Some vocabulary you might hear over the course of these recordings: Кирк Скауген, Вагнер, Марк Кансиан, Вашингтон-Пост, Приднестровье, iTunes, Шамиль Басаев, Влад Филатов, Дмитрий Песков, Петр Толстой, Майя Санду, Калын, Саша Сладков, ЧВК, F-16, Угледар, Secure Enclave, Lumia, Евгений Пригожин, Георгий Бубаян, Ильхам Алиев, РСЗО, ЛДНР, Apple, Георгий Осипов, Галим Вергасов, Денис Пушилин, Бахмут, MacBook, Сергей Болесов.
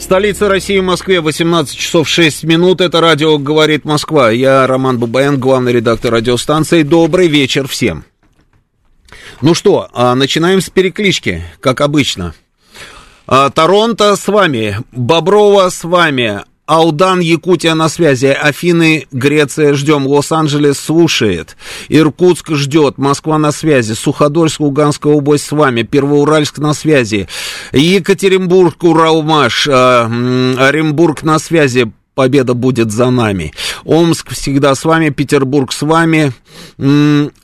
Столица России, в Москве, 18 часов 6 минут. Это радио «Говорит Москва». Я Роман Бабаян, главный редактор радиостанции. Добрый вечер всем. Ну что, начинаем с переклички, как обычно. Торонто с вами, Боброва с вами, Алдан, Якутия на связи, Афины, Греция ждем, Лос-Анджелес слушает, Иркутск ждет, Москва на связи, Суходольск, Луганская область с вами, Первоуральск на связи, Екатеринбург, Уралмаш, Оренбург на связи, победа будет за нами, Омск всегда с вами, Петербург с вами,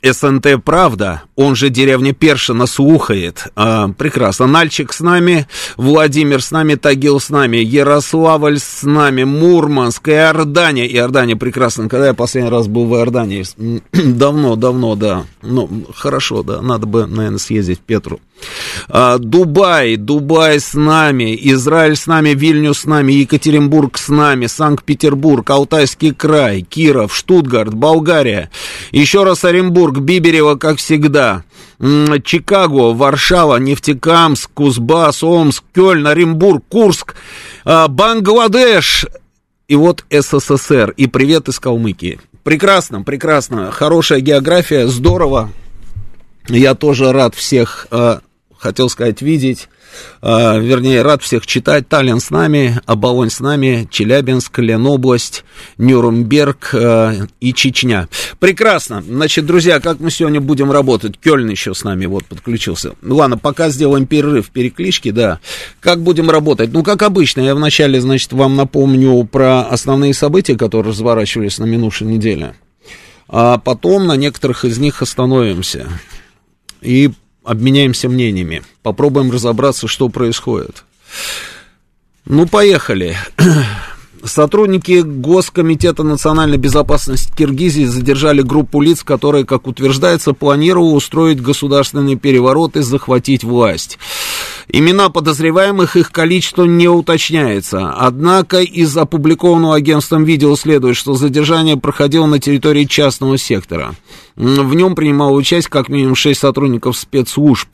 СНТ «Правда», он же деревня Першина, слухает, прекрасно, Нальчик с нами, Владимир с нами, Тагил с нами, Ярославль с нами, Мурманск, Иордания, Иордания прекрасно, когда я последний раз был в Иордании, давно, да, ну, хорошо, да, надо бы, наверное, съездить в Петру, Дубай с нами, Израиль с нами, Вильнюс с нами, Екатеринбург с нами, Санкт-Петербург, Алтайский край, Киров, Штутгарт, Болгария, еще раз Оренбург, Бибирево, как всегда, Чикаго, Варшава, Нефтекамск, Кузбасс, Омск, Кёльн, Оренбург, Курск, Бангладеш и вот СССР, и привет из Калмыкии. Прекрасно, хорошая география, здорово. Я тоже рад всех, хотел сказать, видеть, вернее, рад всех читать. Таллин с нами, Оболонь с нами, Челябинск, Ленобласть, Нюрнберг и Чечня. Прекрасно. Значит, друзья, как мы сегодня будем работать? Кёльн еще с нами, вот, подключился. Ладно, пока сделаем перерыв, переклички, да. Как будем работать? Ну, как обычно, я вначале, значит, вам напомню про основные события, которые разворачивались на минувшей неделе, а потом на некоторых из них остановимся и обменяемся мнениями. Попробуем разобраться, что происходит. Ну, поехали. Сотрудники Госкомитета национальной безопасности Киргизии задержали группу лиц, которая, как утверждается, планировала устроить государственный переворот и захватить власть. Имена подозреваемых, их количество не уточняется. Однако из опубликованного агентством видео следует, что задержание проходило на территории частного сектора. В нем принимало участие как минимум 6 сотрудников спецслужб.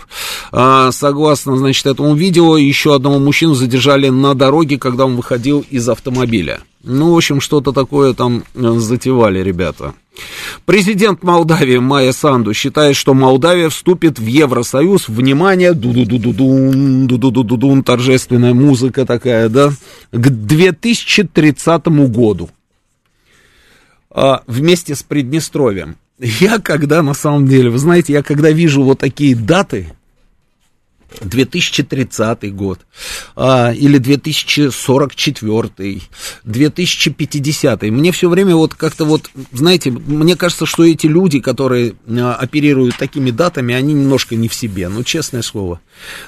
Согласно, значит, этому видео, еще одного мужчину задержали на дороге, когда он выходил из автомобиля. Ну, в общем, что-то такое там затевали ребята. Президент Молдавии Майя Санду считает, что Молдавия вступит в Евросоюз. Внимание, ду-ду-ду-ду-дун, торжественная музыка такая, да, к 2030 году. Вместе с Приднестровьем. Я когда, на самом деле, вы знаете, я когда вижу вот такие даты, 2030 год, или 2044, 2050, мне все время вот как-то вот, знаете, мне кажется, что эти люди, которые оперируют такими датами, они немножко не в себе, ну, честное слово.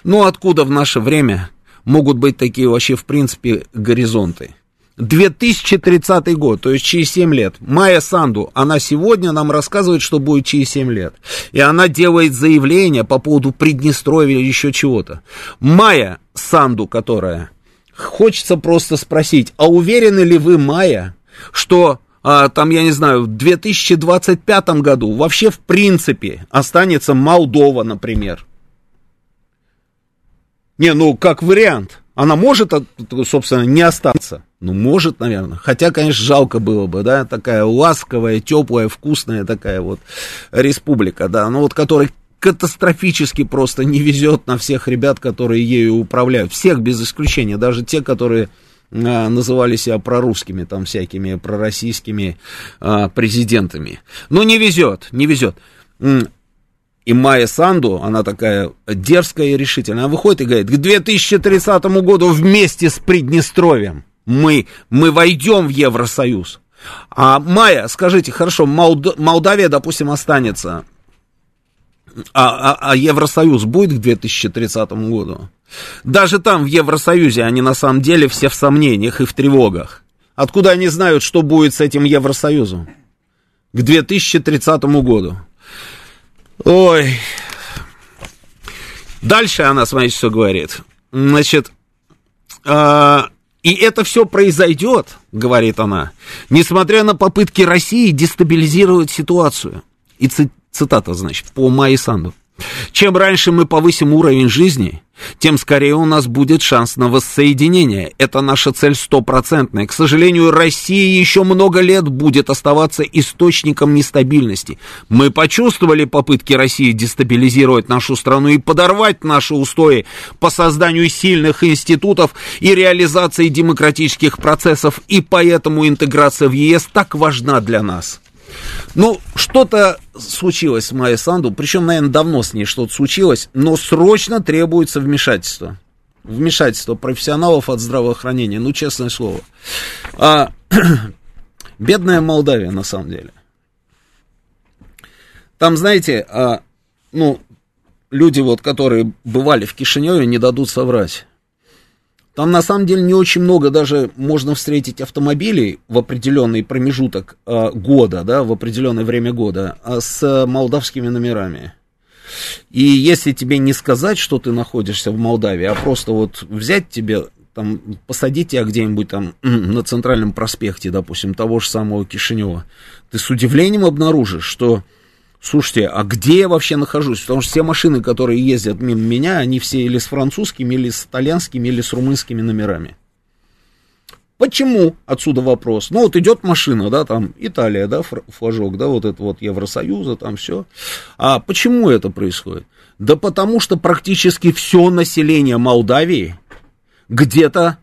Ну, откуда в наше время могут быть такие вообще, в принципе, горизонты? 2030 год, то есть через 7 лет. Майя Санду, она сегодня нам рассказывает, что будет через 7 лет. И она делает заявление по поводу Приднестровья или еще чего-то. Майя Санду, которая... Хочется просто спросить, а уверены ли вы, Майя, что там, я не знаю, в 2025 году вообще в принципе останется Молдова, например? Не, ну, как вариант. Она может, собственно, не остаться. Ну, может, наверное. Хотя, конечно, жалко было бы, да, такая ласковая, теплая, вкусная такая вот республика, да, ну, вот которой катастрофически просто не везет на всех ребят, которые ею управляют. Всех без исключения, даже те, которые называли себя прорусскими, там, всякими пророссийскими президентами. Ну, не везет. И Майя Санду, она такая дерзкая и решительная, она выходит и говорит, к 2030 году вместе с Приднестровьем мы войдем в Евросоюз. А Майя, скажите, хорошо, Молдавия, допустим, останется, а Евросоюз будет к 2030 году? Даже там, в Евросоюзе, они на самом деле все в сомнениях и в тревогах. Откуда они знают, что будет с этим Евросоюзом к 2030 году? Ой. Дальше она, смотрите, что говорит. Значит, и это все произойдет, говорит она, несмотря на попытки России дестабилизировать ситуацию. И цитата, значит, по Майе Санду. Чем раньше мы повысим уровень жизни, тем скорее у нас будет шанс на воссоединение. Это наша цель стопроцентная. К сожалению, Россия еще много лет будет оставаться источником нестабильности. Мы почувствовали попытки России дестабилизировать нашу страну и подорвать наши устои по созданию сильных институтов и реализации демократических процессов, и поэтому интеграция в ЕС так важна для нас. Ну, что-то случилось с Майей Санду, причем, наверное, давно с ней что-то случилось, но срочно требуется вмешательство. Вмешательство профессионалов от здравоохранения, ну, честное слово. Бедная Молдавия, на самом деле. Там, знаете, люди, вот, которые бывали в Кишиневе, не дадут соврать. Там, на самом деле, не очень много даже можно встретить автомобилей в определенный промежуток года, да, в определенное время года, с молдавскими номерами. И если тебе не сказать, что ты находишься в Молдавии, а просто вот взять тебе, там, посадить тебя где-нибудь там на Центральном проспекте, допустим, того же самого Кишинева, ты с удивлением обнаружишь, что... Слушайте, а где я вообще нахожусь? Потому что все машины, которые ездят мимо меня, они все или с французскими, или с итальянскими, или с румынскими номерами. Почему? Отсюда вопрос. Ну, вот идет машина, да, там Италия, да, флажок, да, вот это вот Евросоюза, там все. А почему это происходит? Да потому что практически все население Молдавии где-то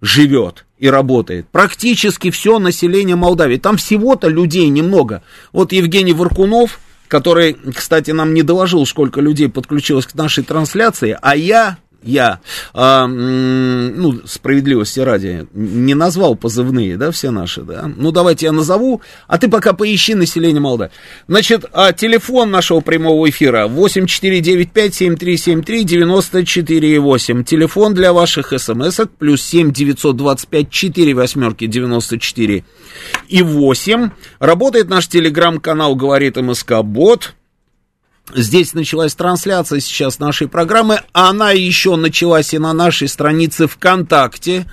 живет и работает. Практически все население Молдавии. Там всего-то людей немного. Вот Евгений Воркунов, который, кстати, нам не доложил, сколько людей подключилось к нашей трансляции, а я справедливости ради, не назвал позывные, да, все наши, да, ну, давайте я назову, а ты пока поищи население Молдавии. Значит, телефон нашего прямого эфира 8495-7373-94,8, телефон для ваших смс-ок, +7 925 4 8 94 и 8, работает наш телеграм-канал «Говорит МСК Бот». Здесь началась трансляция сейчас нашей программы, она еще началась и на нашей странице ВКонтакте,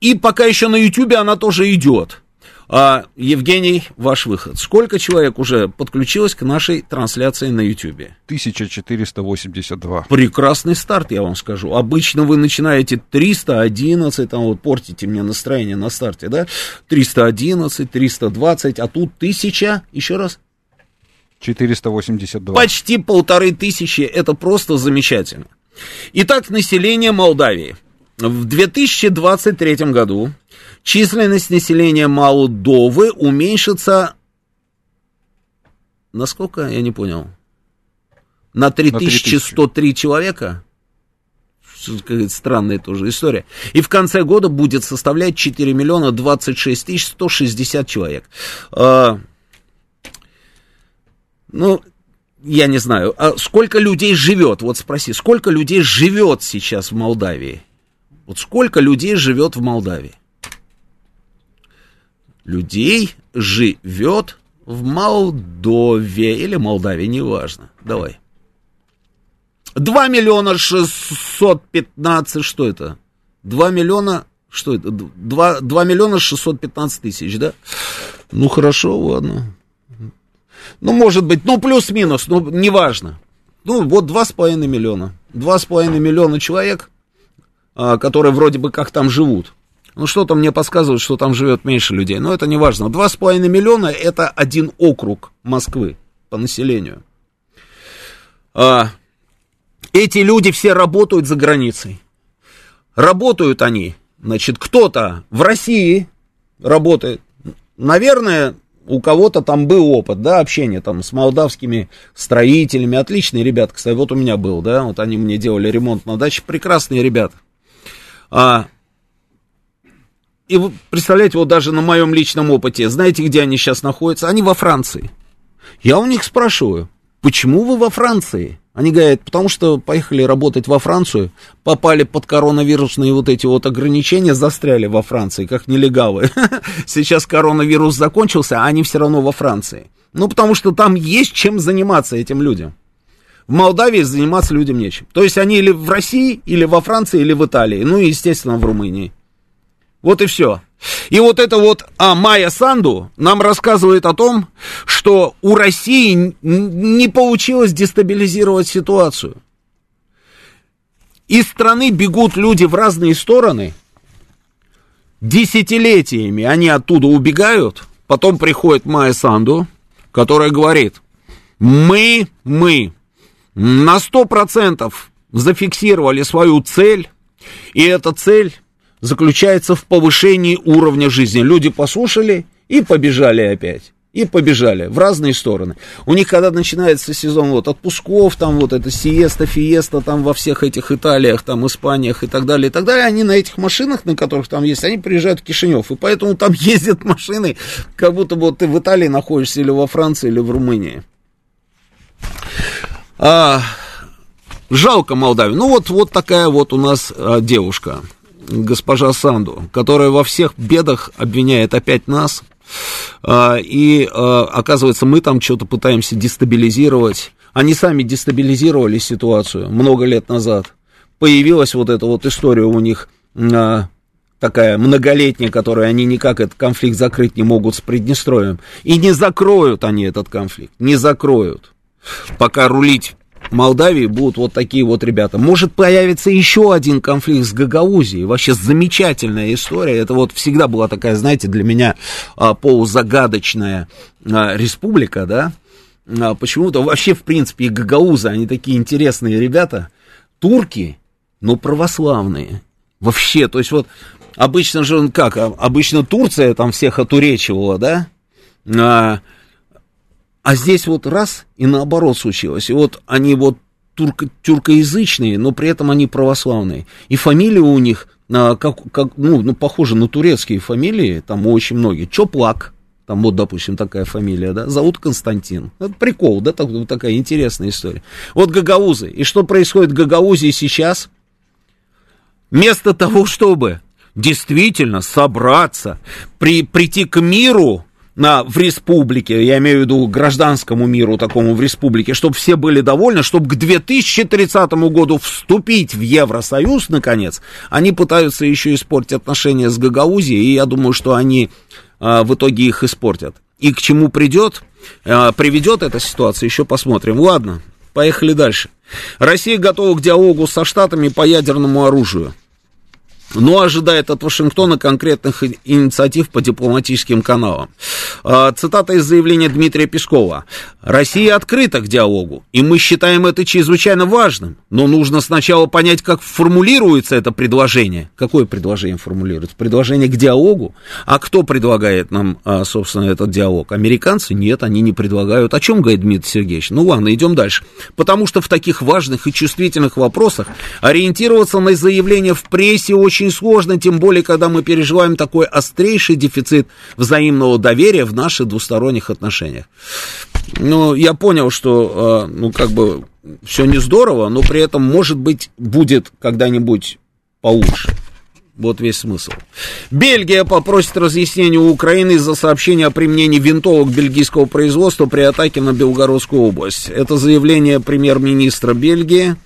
и пока еще на Ютубе она тоже идет. Евгений, ваш выход. Сколько человек уже подключилось к нашей трансляции на Ютубе? 1482. Прекрасный старт, я вам скажу. Обычно вы начинаете 311, там вот портите мне настроение на старте, да? 311, 320, а тут 1000, еще раз. 482. Почти 1500, это просто замечательно. Итак, население Молдавии. В 2023 году численность населения Молдовы уменьшится... Насколько? Я не понял. На 3103 человека? Какая-то странная тоже история. И в конце года будет составлять 4 миллиона 26 160 человек. Ну, я не знаю, а сколько людей живет, вот спроси, сколько людей живет сейчас в Молдавии? Вот сколько людей живет в Молдавии? Людей живет в Молдове или Молдавии, неважно, давай. 2 миллиона 615, что это? 2 миллиона, что это? 2 миллиона 615 тысяч, да? Ну, хорошо, ладно. Ну, может быть, ну, плюс-минус, ну, неважно. Ну, вот 2,5 миллиона. 2,5 миллиона человек, которые вроде бы как там живут. Ну, что-то мне подсказывает, что там живет меньше людей. Но это неважно. 2,5 миллиона – это один округ Москвы по населению. Эти люди все работают за границей. Работают они, значит, кто-то в России работает. Наверное... У кого-то там был опыт, да, общение там с молдавскими строителями. Отличные ребята, кстати, вот у меня был, да, вот они мне делали ремонт на даче. Прекрасные ребята. И вы представляете, вот даже на моем личном опыте, знаете, где они сейчас находятся? Они во Франции. Я у них спрашиваю, почему вы во Франции? Они говорят, потому что поехали работать во Францию, попали под коронавирусные вот эти вот ограничения, застряли во Франции, как нелегалы. Сейчас коронавирус закончился, а они все равно во Франции. Ну, потому что там есть чем заниматься этим людям. В Молдавии заниматься людям нечем. То есть они или в России, или во Франции, или в Италии. Ну, и, естественно, в Румынии. Вот и все. И вот это вот Майя Санду нам рассказывает о том, что у России не получилось дестабилизировать ситуацию. Из страны бегут люди в разные стороны. Десятилетиями они оттуда убегают. Потом приходит Майя Санду, которая говорит, мы на 100% зафиксировали свою цель, и эта цель заключается в повышении уровня жизни. Люди послушали и побежали опять. И побежали в разные стороны. У них, когда начинается сезон вот, отпусков, там вот это сиеста, фиеста, там во всех этих Италиях, там Испаниях и так далее, они на этих машинах, на которых там есть, они приезжают в Кишинев. И поэтому там ездят машины, как будто бы вот ты в Италии находишься, или во Франции, или в Румынии. Жалко Молдавию. Ну вот такая вот у нас девушка. Госпожа Санду, которая во всех бедах обвиняет опять нас, и оказывается, мы там что-то пытаемся дестабилизировать. Они сами дестабилизировали ситуацию много лет назад. Появилась вот эта вот история у них такая многолетняя, которую они никак этот конфликт закрыть не могут с Приднестровьем. И не закроют они этот конфликт, не закроют, пока рулить Молдавии будут вот такие вот ребята. Может появится еще один конфликт с Гагаузией. Вообще замечательная история. Это вот всегда была такая, знаете, для меня полузагадочная республика, да. Почему-то вообще, в принципе, и гагаузы, они такие интересные ребята. Турки, но православные. Вообще, то есть вот обычно же как? Обычно Турция там всех отуречивала, да. А здесь вот раз и наоборот случилось. И вот они вот тюркоязычные, но при этом они православные. И фамилии у них, похожи на турецкие фамилии, там очень многие. Чоплак, там вот, допустим, такая фамилия, да, зовут Константин. Это прикол, да, такая интересная история. Вот гагаузы. И что происходит в Гагаузии сейчас? Вместо того, чтобы действительно собраться, прийти к миру, в республике, я имею в виду гражданскому миру такому в республике, чтобы все были довольны, чтобы к 2030 году вступить в Евросоюз, наконец, они пытаются еще испортить отношения с Гагаузией, и я думаю, что они в итоге их испортят. И к чему приведет эта ситуация, еще посмотрим. Ладно, поехали дальше. Россия готова к диалогу со Штатами по ядерному оружию, но ожидает от Вашингтона конкретных инициатив по дипломатическим каналам. Цитата из заявления Дмитрия Пескова. «Россия открыта к диалогу, и мы считаем это чрезвычайно важным, но нужно сначала понять, как формулируется это предложение». Какое предложение формулируется? Предложение к диалогу? А кто предлагает нам, собственно, этот диалог? Американцы? Нет, они не предлагают. О чем говорит Дмитрий Сергеевич? Ну ладно, идем дальше. «Потому что в таких важных и чувствительных вопросах ориентироваться на заявления в прессе очень сложно, тем более, когда мы переживаем такой острейший дефицит взаимного доверия в наших двусторонних отношениях». Ну, я понял, что, все не здорово, но при этом, может быть, будет когда-нибудь получше. Вот весь смысл. Бельгия попросит разъяснения у Украины из-за сообщения о применении винтовок бельгийского производства при атаке на Белгородскую область. Это заявление премьер-министра Бельгии.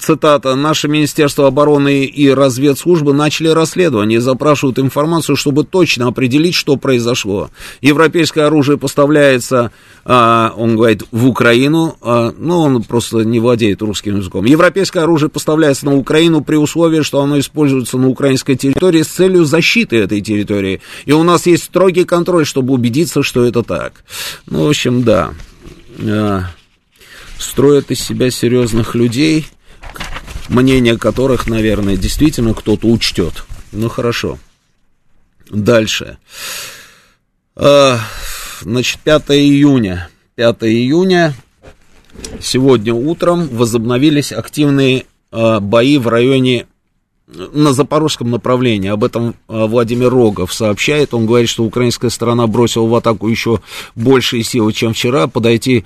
Цитата. «Наше Министерство обороны и разведслужбы начали расследование и запрашивают информацию, чтобы точно определить, что произошло. Европейское оружие поставляется, он говорит, в Украину, но он просто не владеет русским языком. Европейское оружие поставляется на Украину при условии, что оно используется на украинской территории с целью защиты этой территории. И у нас есть строгий контроль, чтобы убедиться, что это так». Ну, в общем, да. Строят из себя серьезных людей, мнение которых, наверное, действительно кто-то учтет. Ну, хорошо. Дальше. Значит, 5 июня. 5 июня сегодня утром возобновились активные бои в районе на запорожском направлении. Об этом Владимир Рогов сообщает. Он говорит, что украинская сторона бросила в атаку еще большие силы, чем вчера, подойдя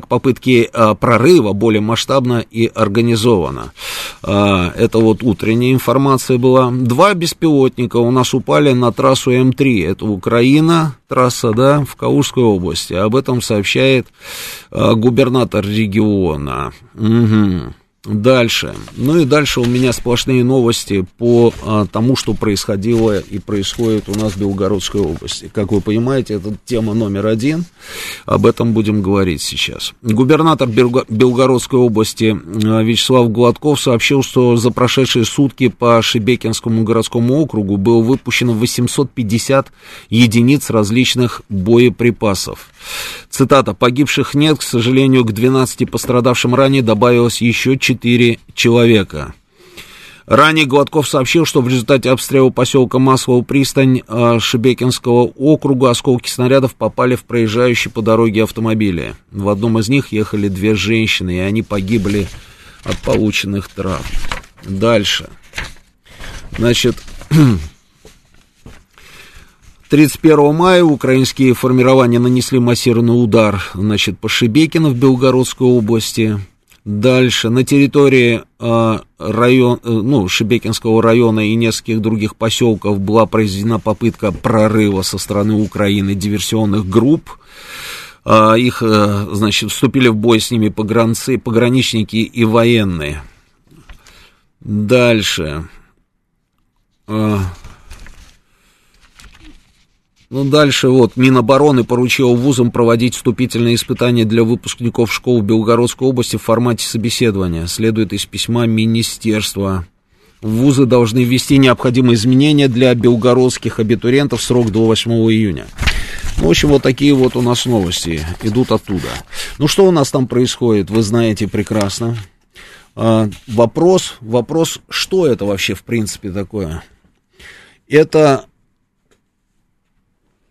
к попытке прорыва более масштабно и организованно. Это вот утренняя информация была. 2 беспилотника у нас упали на трассу М3. Это Украина, трасса, да, в Калужской области. Об этом сообщает губернатор региона. Угу. Дальше. Ну и дальше у меня сплошные новости по тому, что происходило и происходит у нас в Белгородской области. Как вы понимаете, это тема номер 1. Об этом будем говорить сейчас. Губернатор Белгородской области Вячеслав Гладков сообщил, что за прошедшие сутки по Шебекинскому городскому округу было выпущено 850 единиц различных боеприпасов. Цитата. «Погибших нет, к сожалению, к 12 пострадавшим ранее добавилось еще 4 человека». Ранее Гладков сообщил, что в результате обстрела поселка Маслово-Пристань Шебекинского округа осколки снарядов попали в проезжающие по дороге автомобили. В одном из них ехали 2 женщины, и они погибли от полученных травм. Дальше. Значит... 31 мая украинские формирования нанесли массированный удар, значит, по Шебекино в Белгородской области. Дальше на территории Шебекинского района и нескольких других поселков была произведена попытка прорыва со стороны Украины диверсионных групп. Их, значит, вступили в бой с ними пограничники и военные. Дальше. Дальше вот Минобороны поручила вузам проводить вступительные испытания для выпускников школ Белгородской области в формате собеседования. Следует из письма министерства. Вузы должны ввести необходимые изменения для белгородских абитуриентов в срок до 8 июня. В общем, вот такие вот у нас новости идут оттуда. Ну, что у нас там происходит, вы знаете прекрасно. Вопрос, что это вообще в принципе такое?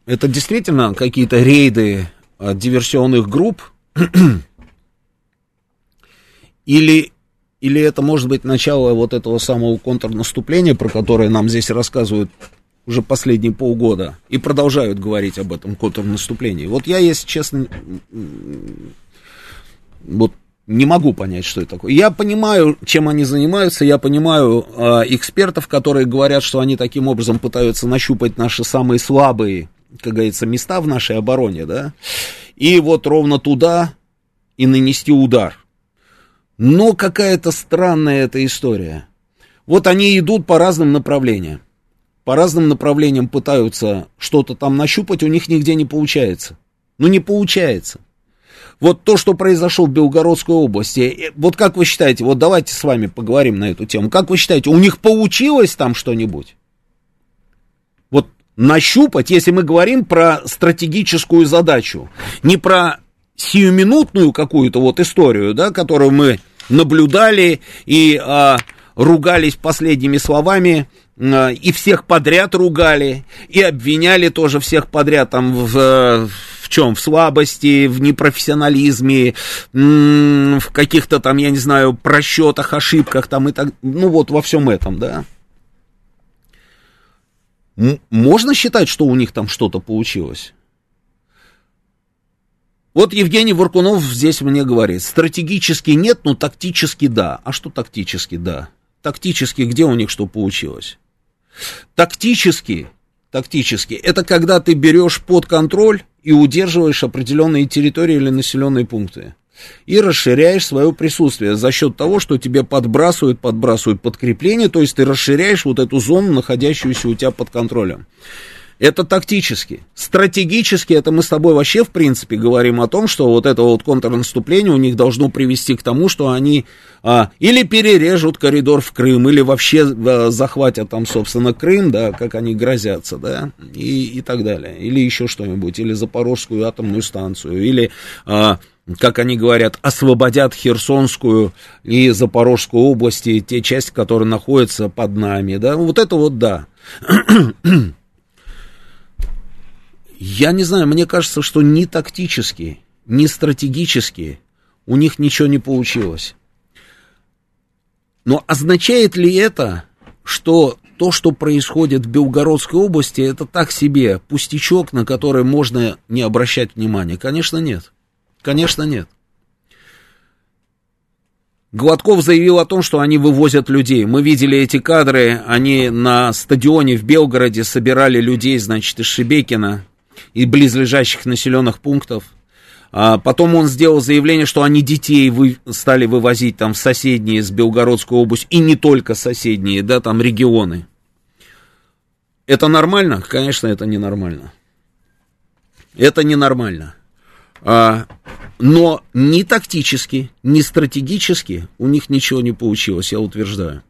Это действительно какие-то рейды диверсионных групп? Или это может быть начало вот этого самого контрнаступления, про которое нам здесь рассказывают уже последние полгода, и продолжают говорить об этом контрнаступлении? Вот я, если честно, вот не могу понять, что это такое. Я понимаю, чем они занимаются, я понимаю экспертов, которые говорят, что они таким образом пытаются нащупать наши самые слабые, как говорится, места в нашей обороне, да, и вот ровно туда и нанести удар. Но какая-то странная эта история. Вот они идут по разным направлениям. По разным направлениям пытаются что-то там нащупать, у них нигде не получается. Ну, не получается. Вот то, что произошло в Белгородской области, вот как вы считаете, вот давайте с вами поговорим на эту тему, как вы считаете, у них получилось там что-нибудь? Вот нащупать, если мы говорим про стратегическую задачу, не про сиюминутную какую-то вот историю, да, которую мы наблюдали и ругались последними словами, и всех подряд ругали, и обвиняли тоже всех подряд там в чем? В слабости, в непрофессионализме, в каких-то там, я не знаю, просчетах, ошибках там и так, ну вот во всем этом, да. Можно считать, что у них там что-то получилось? Вот Евгений Воркунов здесь мне говорит, стратегически нет, но тактически да. А что тактически да? Тактически где у них что получилось? Тактически, это когда ты берешь под контроль и удерживаешь определенные территории или населенные пункты. И расширяешь свое присутствие за счет того, что тебе подбрасывают подкрепление, то есть ты расширяешь вот эту зону, находящуюся у тебя под контролем. Это тактически. Стратегически, это мы с тобой вообще, в принципе, говорим о том, что вот это вот контрнаступление у них должно привести к тому, что они или перережут коридор в Крым, или вообще захватят там, собственно, Крым, да, как они грозятся, да, и так далее. Или еще что-нибудь, или Запорожскую атомную станцию, или, как они говорят, освободят Херсонскую и Запорожскую области, те части, которые находятся под нами, да. Вот это вот да. Я не знаю, мне кажется, что ни тактически, ни стратегически у них ничего не получилось. Но означает ли это, что то, что происходит в Белгородской области, это так себе пустячок, на который можно не обращать внимания? Конечно, нет. Конечно, нет. Гладков заявил о том, что они вывозят людей. Мы видели эти кадры, они на стадионе в Белгороде собирали людей, значит, из Шебекина и близлежащих населенных пунктов. А потом он сделал заявление, что они детей стали вывозить там в соседние с Белгородской областью, и не только соседние, да, там регионы. Это нормально? Конечно, это ненормально. Это ненормально. Но ни тактически, ни стратегически у них ничего не получилось, я утверждаю.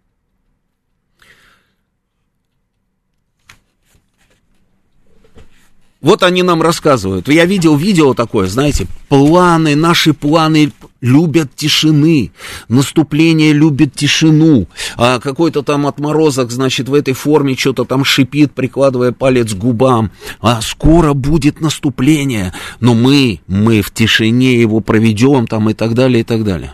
Вот они нам рассказывают. Я видел видео такое, знаете, планы, наши планы любят тишины, наступление любит тишину, а какой-то там отморозок, значит, в этой форме что-то там шипит, прикладывая палец к губам, а скоро будет наступление, но мы в тишине его проведем, там, и так далее, и так далее.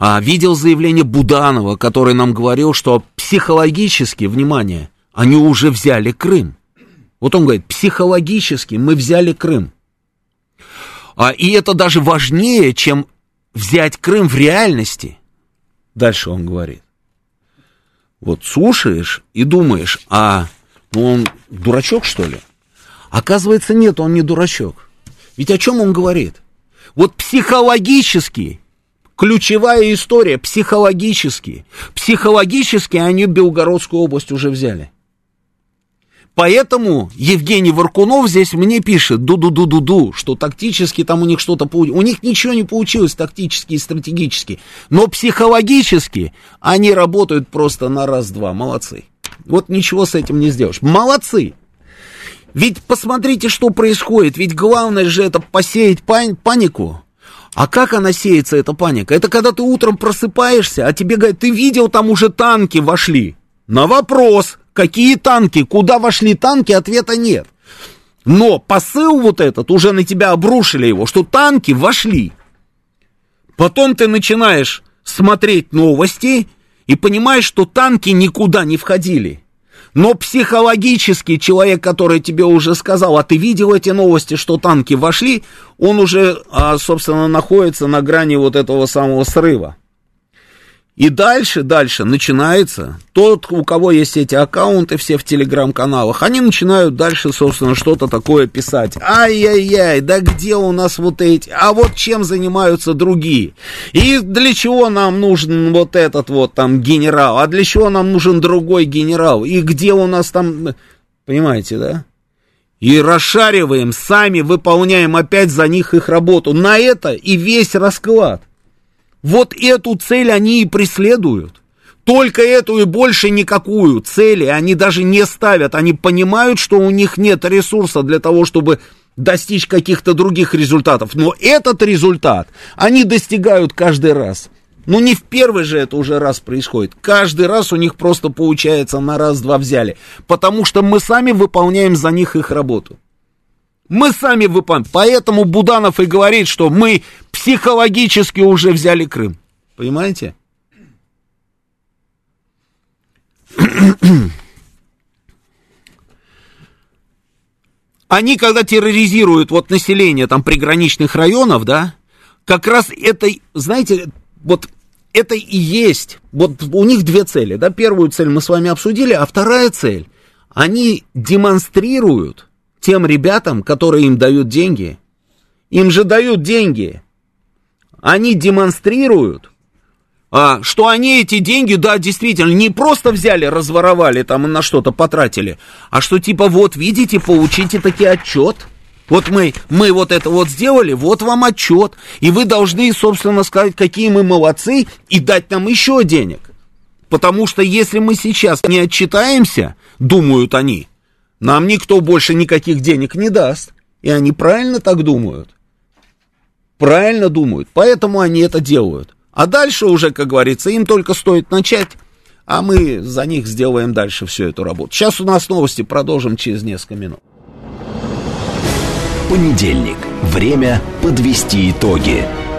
А видел заявление Буданова, который нам говорил, что психологически, внимание, они уже взяли Крым. Вот он говорит, психологически мы взяли Крым. И это даже важнее, чем взять Крым в реальности. Дальше он говорит. Вот слушаешь и думаешь, он дурачок, что ли? Оказывается, нет, он не дурачок. Ведь о чем он говорит? Вот психологически, ключевая история, психологически они Белгородскую область уже взяли. Поэтому Евгений Воркунов здесь мне пишет, что тактически там у них что-то получилось. У них ничего не получилось тактически и стратегически. Но психологически они работают просто на раз-два. Молодцы. Вот ничего с этим не сделаешь. Молодцы. Ведь посмотрите, что происходит. Ведь главное же это посеять панику. А как она сеется, эта паника? Это когда ты утром просыпаешься, а тебе говорят, ты видел, там уже танки вошли. На вопрос. Какие танки, куда вошли танки, ответа нет. Но посыл вот этот, уже на тебя обрушили его, что танки вошли. Потом ты начинаешь смотреть новости и понимаешь, что танки никуда не входили. Но психологически человек, который тебе уже сказал, а ты видел эти новости, что танки вошли, он уже, собственно, находится на грани вот этого самого срыва. И дальше начинается, тот, у кого есть эти аккаунты все в телеграм-каналах, они начинают дальше, собственно, что-то такое писать. Ай-яй-яй, да где у нас вот эти, а вот чем занимаются другие? И для чего нам нужен вот этот вот там генерал, а для чего нам нужен другой генерал? И где у нас там, понимаете, да? И расшариваем, сами выполняем опять за них их работу. На это и весь расклад. Вот эту цель они и преследуют. Только эту и больше никакую. Цели они даже не ставят. Они понимают, что у них нет ресурса для того, чтобы достичь каких-то других результатов. Но этот результат они достигают каждый раз. Ну, не в первый же это уже раз происходит. Каждый раз у них просто получается на раз-два взяли. Потому что мы сами выполняем за них их работу. Мы сами выполняем. Поэтому Буданов и говорит, что мы психологически уже взяли Крым. Понимаете? Они, когда терроризируют вот население там приграничных районов, да, как раз это, знаете, вот это и есть. Вот у них две цели, да. Первую цель мы с вами обсудили, а вторая цель. Они демонстрируют тем ребятам, которые им дают деньги, им же дают деньги, они демонстрируют, что они эти деньги, да, действительно, не просто взяли, разворовали там и на что-то потратили, а что типа вот видите, получите таки отчет, вот мы вот это вот сделали, вот вам отчет, и вы должны, собственно, сказать, какие мы молодцы, и дать нам еще денег, потому что если мы сейчас не отчитаемся, думают они, нам никто больше никаких денег не даст. И они правильно так думают. Правильно думают. Поэтому они это делают. А дальше уже, как говорится, им только стоит начать, а мы за них сделаем дальше всю эту работу. Сейчас у нас новости, продолжим через несколько минут. Понедельник. Время подвести итоги.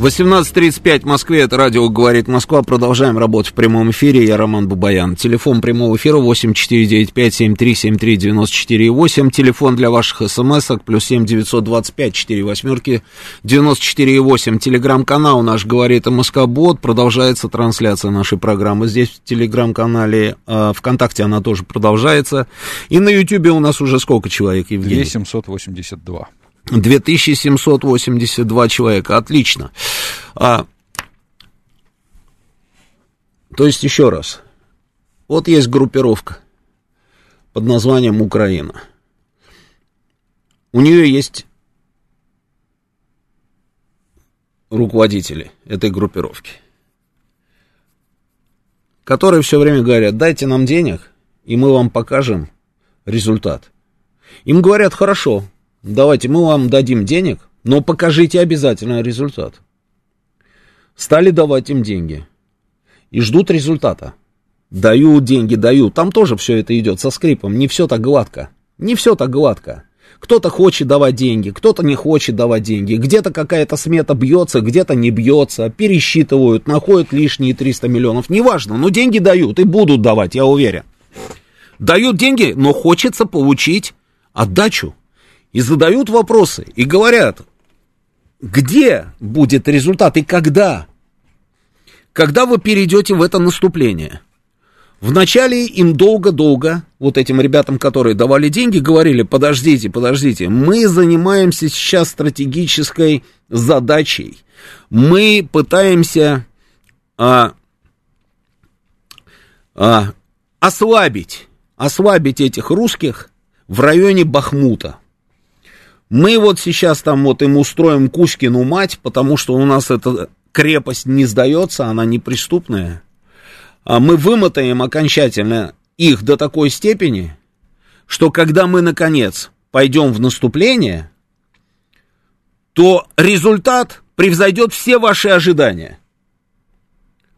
18:35 в Москве. Это радио «Говорит Москва». Продолжаем работу в прямом эфире. Я Роман Бабаян. Телефон прямого эфира 8495-7373-94,8. Телефон для ваших смс-ок +7 925-48-94,8. Телеграм-канал наш «Говорит Москва-бот». Продолжается трансляция нашей программы здесь, в телеграм-канале. ВКонтакте она тоже продолжается. И на Ютьюбе у нас уже сколько человек, Евгений? 2782. 2782 человека, отлично. То есть, еще раз, вот есть группировка под названием «Украина». У нее есть руководители этой группировки, которые все время говорят: дайте нам денег, и мы вам покажем результат. Им говорят: хорошо, давайте, мы вам дадим денег, но покажите обязательно результат. Стали давать им деньги и ждут результата. Дают деньги, дают. Там тоже все это идет со скрипом. Не все так гладко. Не все так гладко. Кто-то хочет давать деньги, кто-то не хочет давать деньги. Где-то какая-то смета бьется, где-то не бьется. Пересчитывают, находят лишние 300 миллионов. Неважно, но деньги дают и будут давать, я уверен. Дают деньги, но хочется получить отдачу. И задают вопросы, и говорят, где будет результат и когда? Когда вы перейдете в это наступление? Вначале им долго-долго, вот этим ребятам, которые давали деньги, говорили: подождите, мы занимаемся сейчас стратегической задачей. Мы пытаемся ослабить этих русских в районе Бахмута. Мы вот сейчас там вот им устроим Кузькину мать, потому что у нас эта крепость не сдается, она неприступная. Мы вымотаем окончательно их до такой степени, что когда мы, наконец, пойдем в наступление, то результат превзойдет все ваши ожидания.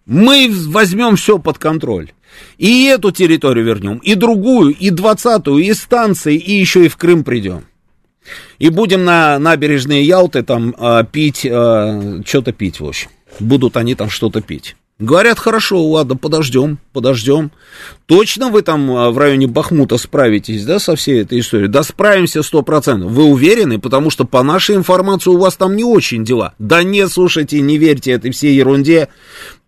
Мы возьмем все под контроль. И эту территорию вернем, и другую, и 20-ю, и станции, и еще и в Крым придем. И будем на набережные Ялты там пить, в общем. Будут они там что-то пить. Говорят: хорошо, ладно, подождем. Точно вы там в районе Бахмута справитесь, да, со всей этой историей? Да, справимся 100%. Вы уверены? Потому что по нашей информации у вас там не очень дела. Да нет, слушайте, не верьте этой всей ерунде.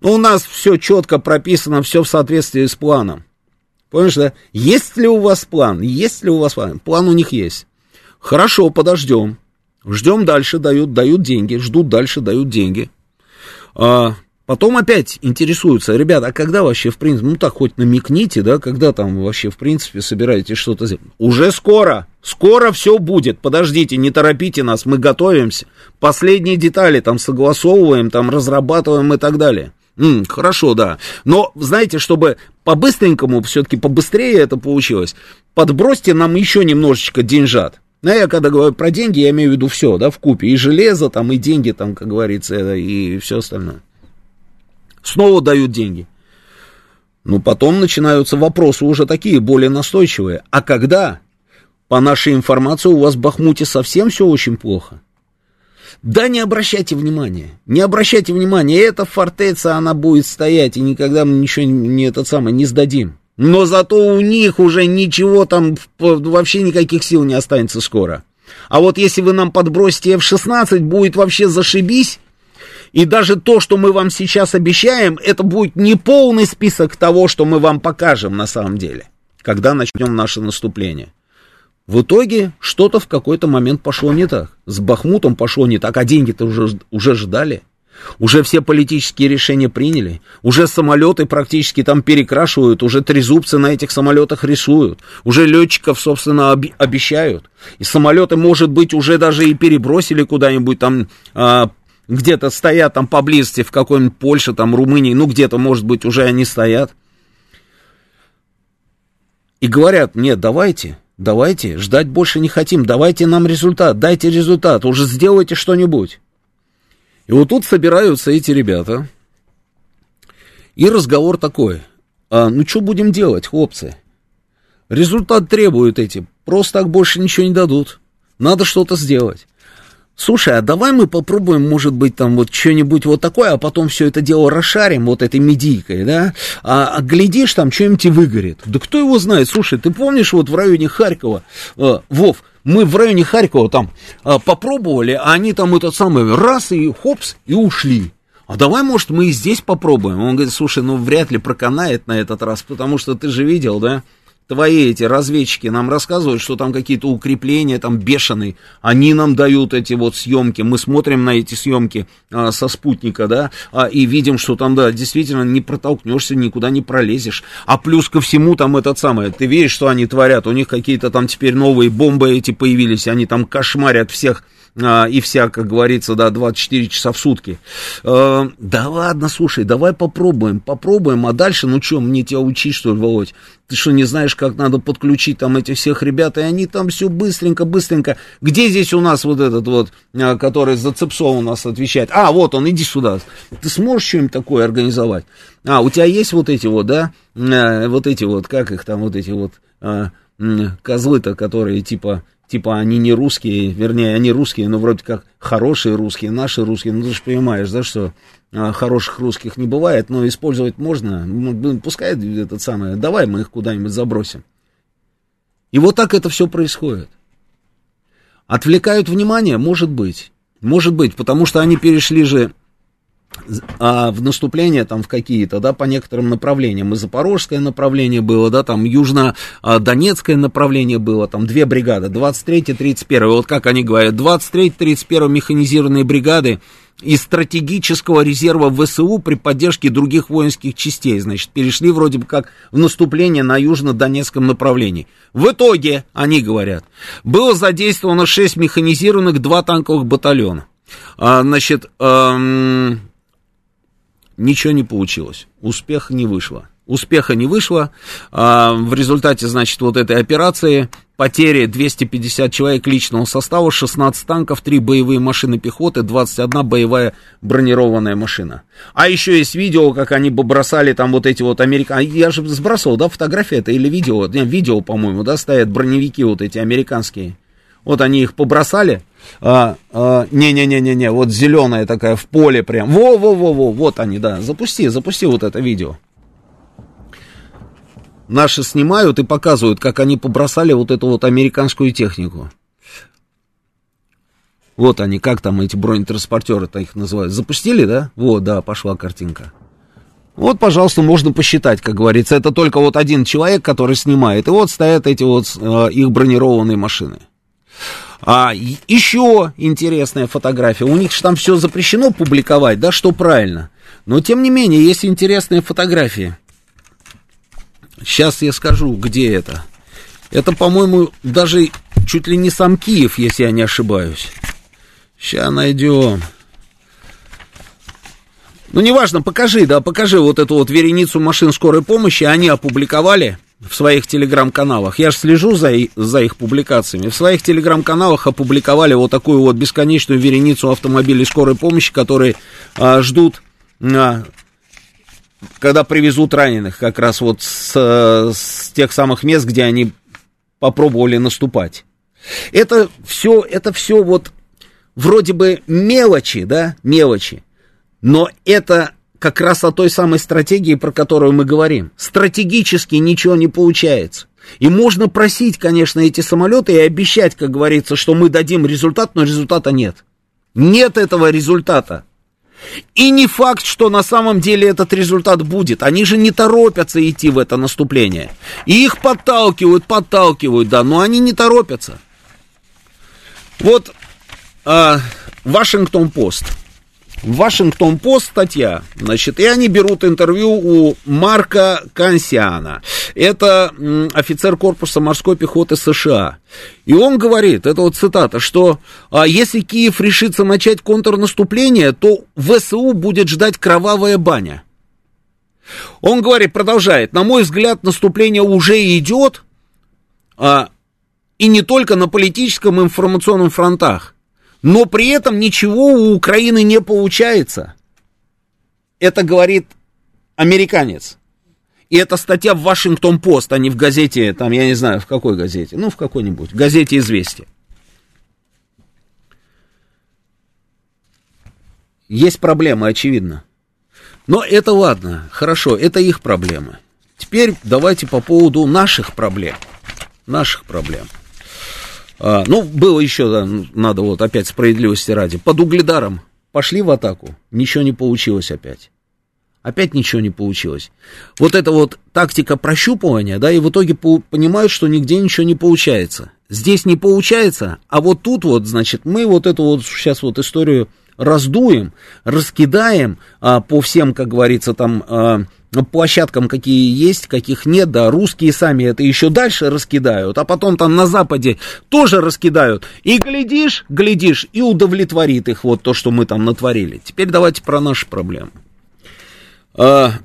У нас все четко прописано, все в соответствии с планом. Понимаешь, да? Есть ли у вас план? План у них есть. Хорошо, подождем. Ждем дальше, дают деньги, ждут дальше, дают деньги. Потом опять интересуются: ребята, а когда вообще, в принципе, ну так хоть намекните, да, когда там вообще, в принципе, собираетесь что-то сделать? Уже скоро все будет, подождите, не торопите нас, мы готовимся, последние детали там согласовываем, там разрабатываем и так далее. Хорошо, да. Но, знаете, чтобы по-быстренькому, все-таки побыстрее это получилось, подбросьте нам еще немножечко деньжат. Ну, я когда говорю про деньги, я имею в виду все, да, вкупе. И железо, там, и деньги, там, как говорится, и все остальное. Снова дают деньги. Ну, потом начинаются вопросы уже такие, более настойчивые. А когда, по нашей информации, у вас в Бахмуте совсем все очень плохо? Да не обращайте внимания, эта фортеца, она будет стоять, и никогда мы ничего не сдадим. Но зато у них уже ничего там, вообще никаких сил не останется скоро. А вот если вы нам подбросите F-16, будет вообще зашибись. И даже то, что мы вам сейчас обещаем, это будет не полный список того, что мы вам покажем на самом деле, когда начнем наше наступление. В итоге что-то в какой-то момент пошло не так. С Бахмутом пошло не так, а деньги-то уже ждали. Уже все политические решения приняли, уже самолеты практически там перекрашивают, уже трезубцы на этих самолетах рисуют, уже летчиков, собственно, обещают. И самолеты, может быть, уже даже и перебросили куда-нибудь там, где-то стоят там поблизости, в какой-нибудь Польше, там, Румынии, ну, где-то, может быть, уже они стоят. И говорят: нет, давайте, Давайте, ждать больше не хотим, давайте нам результат, дайте результат, уже сделайте что-нибудь. И вот тут собираются эти ребята, и разговор такой, ну что будем делать, хлопцы? Результат требуют эти, просто так больше ничего не дадут, надо что-то сделать. Слушай, а давай мы попробуем, может быть, там вот что-нибудь вот такое, а потом все это дело расшарим вот этой медийкой, да? А глядишь, там что-нибудь и выгорит. Да кто его знает? Слушай, ты помнишь вот в районе Харькова, Вов, мы в районе Харькова там попробовали, а они там этот самый раз и хопс, и ушли. А давай, может, мы и здесь попробуем? Он говорит, слушай, ну вряд ли проканает на этот раз, потому что ты же видел, да? Твои эти разведчики нам рассказывают, что там какие-то укрепления там бешеные, они нам дают эти вот съемки, мы смотрим на эти съемки со спутника, да, и видим, что там, да, действительно не протолкнешься, никуда не пролезешь, а плюс ко всему там этот самый, ты веришь, что они творят, у них какие-то там теперь новые бомбы эти появились, они там кошмарят всех и вся, как говорится, да, 24 часа в сутки. Да ладно, слушай, давай попробуем, а дальше, ну что, мне тебя учить, что ли, Володь? Ты что, не знаешь, как надо подключить там этих всех ребят, и они там все быстренько. Где здесь у нас вот этот вот, который за ЦЕПСО у нас отвечает? А, вот он, иди сюда. Ты сможешь что-нибудь такое организовать? А, у тебя есть вот эти вот, да? Вот эти вот, как их там, вот эти вот козлы-то, которые типа они не русские, вернее, они русские, но вроде как хорошие русские, наши русские, ну ты же понимаешь, да, что хороших русских не бывает, но использовать можно, пускай этот самый, давай мы их куда-нибудь забросим. И вот так это все происходит. Отвлекают внимание? Может быть, потому что они перешли же в наступление там в какие-то, да, по некоторым направлениям, и запорожское направление было, да, там южно-донецкое направление было, там две бригады, 23-31, вот как они говорят, 23-31 механизированные бригады из стратегического резерва ВСУ при поддержке других воинских частей, значит, перешли вроде бы как в наступление на южно-донецком направлении. В итоге, они говорят, было задействовано 6 механизированных, 2 танковых батальона. Значит, ничего не получилось, успеха не вышло, в результате, значит, вот этой операции потери 250 человек личного состава, 16 танков, 3 боевые машины пехоты, 21 боевая бронированная машина. А еще есть видео, как они бросали там вот эти вот американские, я же сбрасывал, да, фотографии это или видео, видео, по-моему, да, стоят броневики вот эти американские. Вот они их побросали, вот зеленая такая в поле прям, вот они, да, запусти вот это видео. Наши снимают и показывают, как они побросали вот эту вот американскую технику. Вот они, как там эти бронетранспортеры-то их называют, запустили, да? Вот, да, пошла картинка. Вот, пожалуйста, можно посчитать, как говорится, это только вот один человек, который снимает, и вот стоят эти вот их бронированные машины. А еще интересная фотография. У них же там все запрещено публиковать, да, что правильно. Но, тем не менее, есть интересные фотографии. Сейчас я скажу, где это. Это, по-моему, даже чуть ли не сам Киев, если я не ошибаюсь. Сейчас найдем. Ну, неважно, покажи вот эту вот вереницу машин скорой помощи. Они опубликовали в своих телеграм-каналах, я же слежу за их публикациями, в своих телеграм-каналах опубликовали вот такую вот бесконечную вереницу автомобилей скорой помощи, которые ждут, когда привезут раненых как раз вот с тех самых мест, где они попробовали наступать. Это все вот вроде бы мелочи, но это как раз о той самой стратегии, про которую мы говорим. Стратегически ничего не получается. И можно просить, конечно, эти самолеты и обещать, как говорится, что мы дадим результат, но результата нет. Нет этого результата. И не факт, что на самом деле этот результат будет. Они же не торопятся идти в это наступление. И их подталкивают, да, но они не торопятся. Вот Вашингтон-Пост. Вашингтон-Пост статья, значит, и они берут интервью у Марка Кансиана, это офицер корпуса морской пехоты США, и он говорит, это вот цитата, что если Киев решится начать контрнаступление, то ВСУ будет ждать кровавая баня. Он говорит, продолжает, на мой взгляд, наступление уже идет, и не только на политическом и информационном фронтах. Но при этом ничего у Украины не получается. Это говорит американец. И это статья в Вашингтон-Пост, а не в газете, там, я не знаю, в какой газете. Ну, в какой-нибудь, в газете «Известия». Есть проблемы, очевидно. Но это ладно, хорошо, это их проблемы. Теперь давайте по поводу наших проблем. Наших проблем. Ну, было еще, да, надо вот опять справедливости ради. Под Угледаром пошли в атаку, ничего не получилось опять. Опять ничего не получилось. Вот эта вот тактика прощупывания, да, и в итоге понимают, что нигде ничего не получается. Здесь не получается, а вот тут вот, значит, мы вот эту вот сейчас вот историю раздуем, раскидаем по всем, как говорится, там площадкам, какие есть, каких нет, да, русские сами это еще дальше раскидают, а потом там на Западе тоже раскидают, и глядишь, и удовлетворит их вот то, что мы там натворили. Теперь давайте про наши проблемы. Я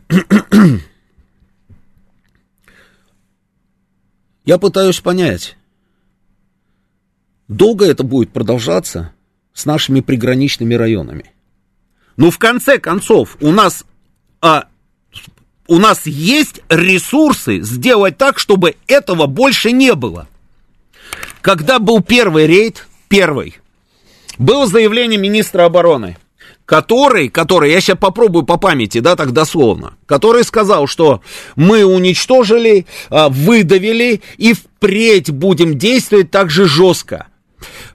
пытаюсь понять, долго это будет продолжаться с нашими приграничными районами. Но в конце концов у нас есть ресурсы сделать так, чтобы этого больше не было. Когда был первый рейд, было заявление министра обороны, который, я сейчас попробую по памяти, да, так дословно, который сказал, что мы уничтожили, выдавили и впредь будем действовать так же жестко.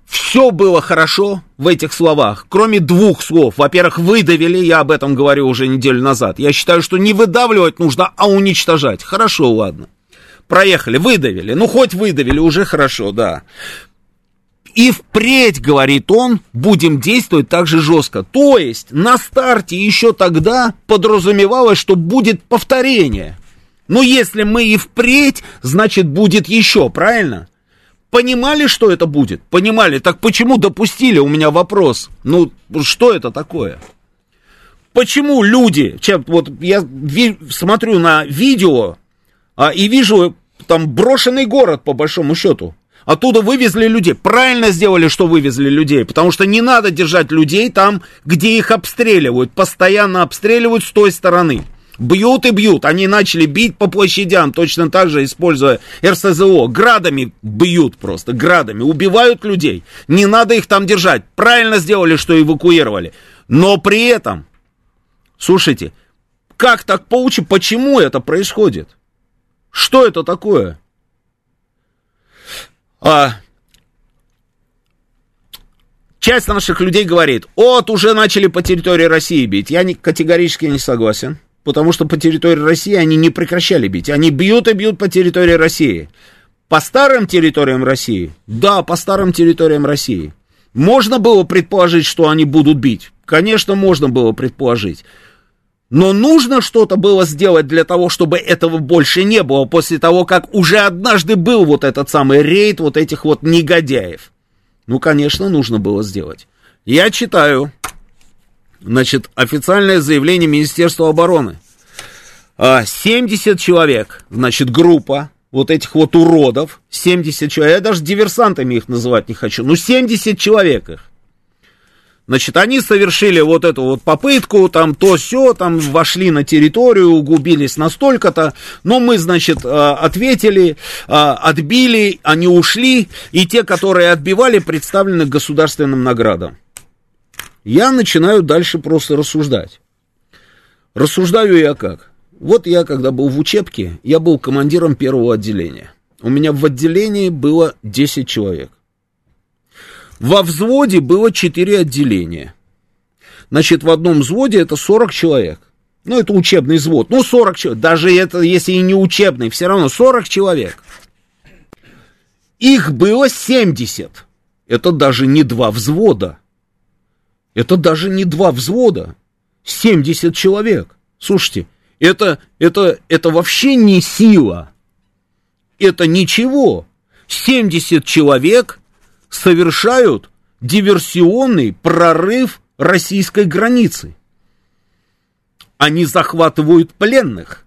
Все было хорошо в этих словах, кроме двух слов. Во-первых, выдавили, я об этом говорю уже неделю назад. Я считаю, что не выдавливать нужно, а уничтожать. Хорошо, ладно. Проехали, выдавили. Ну, хоть выдавили, уже хорошо, да. И впредь, говорит он, будем действовать так же жестко. То есть, на старте еще тогда подразумевалось, что будет повторение. Но если мы и впредь, значит, будет еще, правильно? Понимали, что это будет? Понимали. Так почему допустили? У меня вопрос. Ну, что это такое? Почему люди... Вот я смотрю на видео и вижу там брошенный город, по большому счету. Оттуда вывезли людей. Правильно сделали, что вывезли людей. Потому что не надо держать людей там, где их обстреливают. Постоянно обстреливают с той стороны. Бьют и бьют. Они начали бить по площадям, точно так же, используя РСЗО. Градами бьют просто, градами. Убивают людей. Не надо их там держать. Правильно сделали, что эвакуировали. Но при этом, слушайте, как так получилось? Почему это происходит? Что это такое? Часть наших людей говорит, вот уже начали по территории России бить. Я категорически не согласен. Потому что по территории России они не прекращали бить. Они бьют и бьют по территории России. По старым территориям России? Да, по старым территориям России. Можно было предположить, что они будут бить? Конечно, можно было предположить. Но нужно что-то было сделать для того, чтобы этого больше не было, после того, как уже однажды был вот этот самый рейд вот этих вот негодяев. Ну, конечно, нужно было сделать. Я читаю... Значит, официальное заявление Министерства обороны. 70 человек, значит, группа вот этих вот уродов, 70 человек, я даже диверсантами их называть не хочу, но 70 человек их. Значит, они совершили вот эту вот попытку, там то-сё, там вошли на территорию, углубились настолько-то, но мы, значит, ответили, отбили, они ушли, и те, которые отбивали, представлены государственным наградам. Я начинаю дальше просто рассуждать. Рассуждаю я как? Вот я, когда был в учебке, я был командиром первого отделения. У меня в отделении было 10 человек. Во взводе было 4 отделения. Значит, в одном взводе это 40 человек. Ну, это учебный взвод. Ну, 40 человек. Даже это, если и не учебный, все равно 40 человек. Их было 70. Это даже не два взвода. 70 человек. Слушайте, это вообще не сила. Это ничего. 70 человек совершают диверсионный прорыв российской границы. Они захватывают пленных.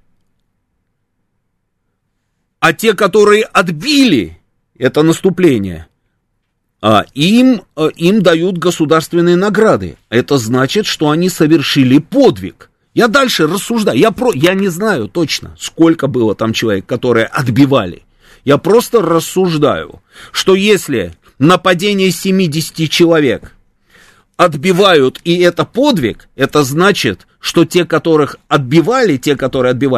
А те, которые отбили, это наступление, им дают государственные награды. Это значит, что они совершили подвиг. Я дальше рассуждаю. Я не знаю точно, сколько было там человек, которые отбивали. Я просто рассуждаю, что если нападение 70 человек отбивают, и это подвиг, это значит, что те, которые отбивали,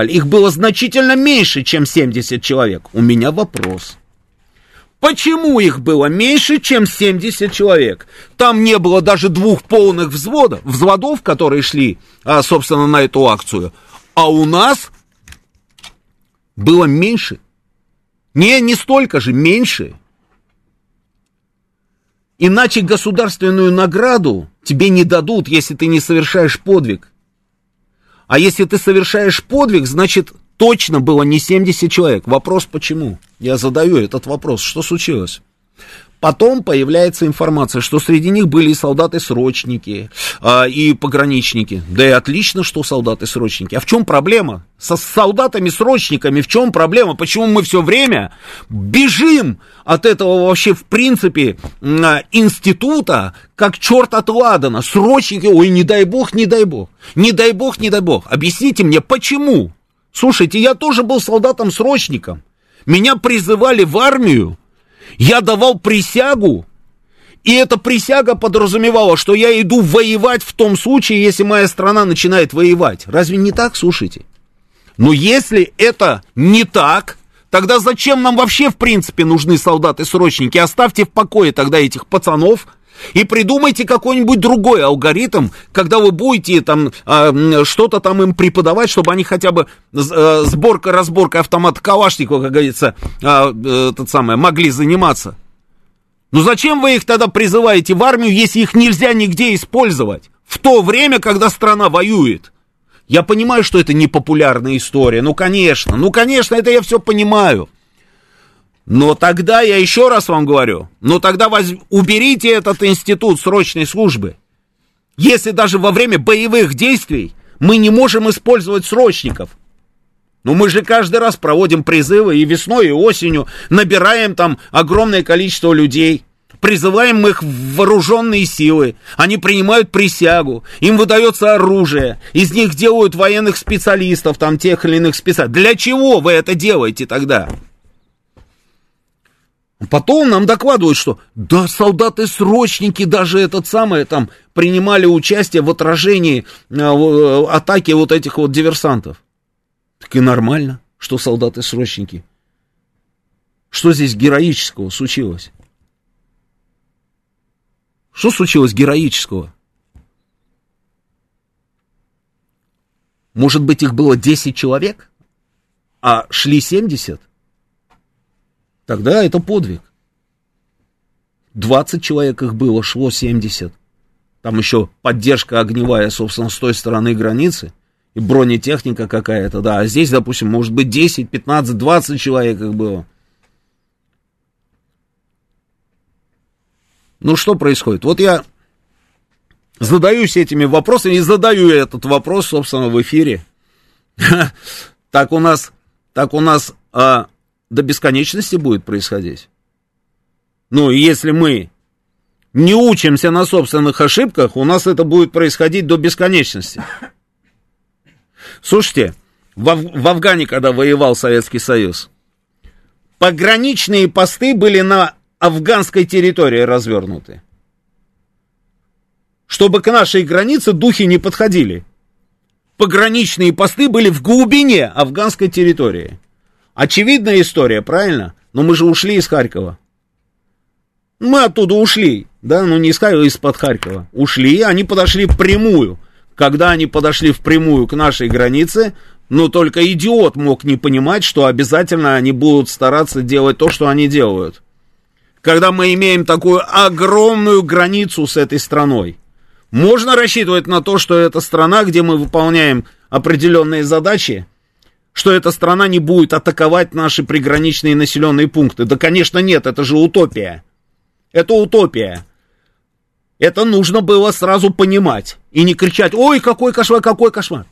их было значительно меньше, чем 70 человек. У меня вопрос. Почему их было меньше, чем 70 человек? Там не было даже двух полных взводов, которые шли, собственно, на эту акцию. А у нас было меньше. Не столько же, меньше. Иначе государственную награду тебе не дадут, если ты не совершаешь подвиг. А если ты совершаешь подвиг, значит, точно было не 70 человек. Вопрос почему? Я задаю этот вопрос. Что случилось? Потом появляется информация, что среди них были и солдаты-срочники, и пограничники. Да и отлично, что солдаты-срочники. А в чем проблема? Со солдатами-срочниками в чем проблема? Почему мы все время бежим от этого вообще, в принципе, института, как черт от ладана? Срочники, ой, не дай бог, не дай бог. Не дай бог, не дай бог. Объясните мне, почему? Слушайте, я тоже был солдатом-срочником. Меня призывали в армию. Я давал присягу, и эта присяга подразумевала, что я иду воевать в том случае, если моя страна начинает воевать. Разве не так, слушайте? Но если это не так, тогда зачем нам вообще, в принципе, нужны солдаты-срочники? Оставьте в покое тогда этих пацанов и придумайте какой-нибудь другой алгоритм, когда вы будете там что-то там им преподавать, чтобы они хотя бы сборка-разборка автомата Калашникова, как говорится, могли заниматься. Ну зачем вы их тогда призываете в армию, если их нельзя нигде использовать? В то время, когда страна воюет. Я понимаю, что это непопулярная история. Ну конечно, это я все понимаю. Но тогда, я еще раз вам говорю, уберите этот институт срочной службы. Если даже во время боевых действий мы не можем использовать срочников. Но мы же каждый раз проводим призывы и весной, и осенью, набираем там огромное количество людей, призываем их в вооруженные силы, они принимают присягу, им выдается оружие, из них делают военных специалистов, там тех или иных специалистов. Для чего вы это делаете тогда? Потом нам докладывают, что да, солдаты-срочники даже принимали участие в отражении атаки этих диверсантов. Так и нормально, что солдаты-срочники. Что здесь героического случилось? Что случилось героического? Может быть, их было 10 человек, а шли 70? Тогда это подвиг. 20 человек их было, шло 70. Там еще поддержка огневая, собственно, с той стороны границы. И бронетехника какая-то, да. А здесь, допустим, может быть 10, 15, 20 человек их было. Ну, что происходит? Вот я задаюсь этими вопросами и задаю этот вопрос, собственно, в эфире. Так у нас... до бесконечности будет происходить. Ну, если мы не учимся на собственных ошибках, у нас это будет происходить до бесконечности. Слушайте, в Афгане, когда воевал Советский Союз, пограничные посты были на афганской территории развернуты, чтобы к нашей границе духи не подходили. Пограничные посты были в глубине афганской территории. Очевидная история, правильно? Но мы же ушли из Харькова. Мы оттуда ушли, да, не из Харькова, из-под Харькова. Ушли, они подошли впрямую. Когда они подошли впрямую к нашей границе, только идиот мог не понимать, что обязательно они будут стараться делать то, что они делают. Когда мы имеем такую огромную границу с этой страной, можно рассчитывать на то, что это страна, где мы выполняем определенные задачи, что эта страна не будет атаковать наши приграничные населенные пункты. Да, конечно, нет, это же утопия. Это утопия. Это нужно было сразу понимать и не кричать: «Ой, какой кошмар, какой кошмар!»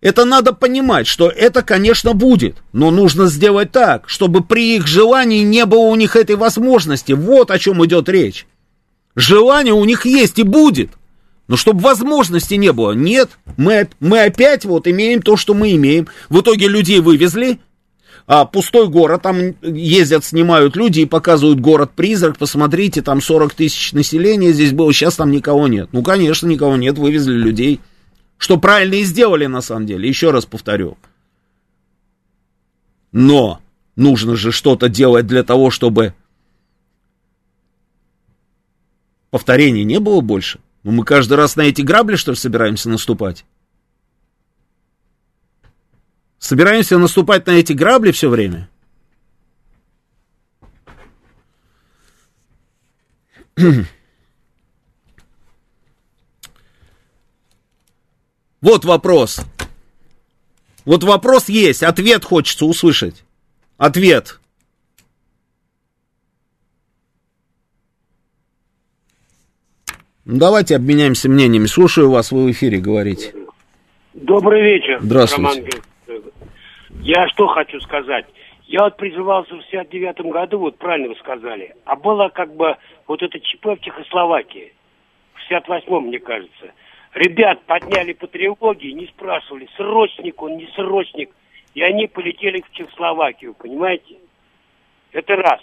Это надо понимать, что это, конечно, будет, но нужно сделать так, чтобы при их желании не было у них этой возможности. Вот о чем идет речь. Желание у них есть и будет, но чтобы возможности не было. Нет, мы опять вот имеем то, что мы имеем. В итоге людей вывезли, а пустой город, там ездят, снимают люди и показывают город-призрак, посмотрите, там 40 тысяч населения здесь было, сейчас там никого нет. Ну, конечно, никого нет, вывезли людей. Что правильно и сделали, на самом деле, еще раз повторю. Но нужно же что-то делать для того, чтобы повторений не было больше. Ну, мы каждый раз на эти грабли, что ли, собираемся наступать? Собираемся наступать на эти грабли все время? Вот вопрос. Вот вопрос есть. Ответ хочется услышать. Ответ. Давайте обменяемся мнениями. Слушаю вас, вы в эфире говорите. Добрый вечер. Здравствуйте. Роман. Я что хочу сказать. Я вот призывался в 1969 году, вот правильно вы сказали. А было как бы вот это ЧП в Чехословакии. В 1968, мне кажется. Ребят подняли по тревоге, не спрашивали, срочник он, не срочник. И они полетели в Чехословакию, понимаете? Это раз.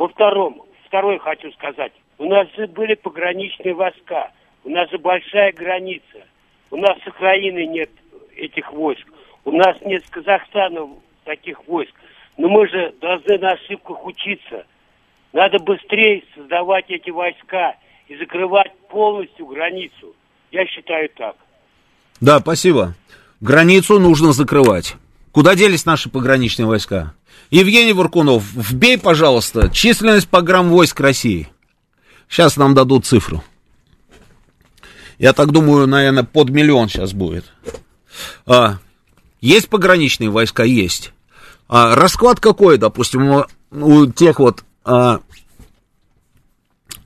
Второе хочу сказать. У нас же были пограничные войска. У нас же большая граница. У нас с Украины нет этих войск. У нас нет с Казахстана таких войск. Но мы же должны на ошибках учиться. Надо быстрее создавать эти войска и закрывать полностью границу. Я считаю так. Да, спасибо. Границу нужно закрывать. Куда делись наши пограничные войска? Евгений Воркунов, вбей, пожалуйста, численность погранвойск России. Сейчас нам дадут цифру. Я так думаю, наверное, под миллион сейчас будет. Есть пограничные войска? Есть. Расклад какой, допустим, у тех вот...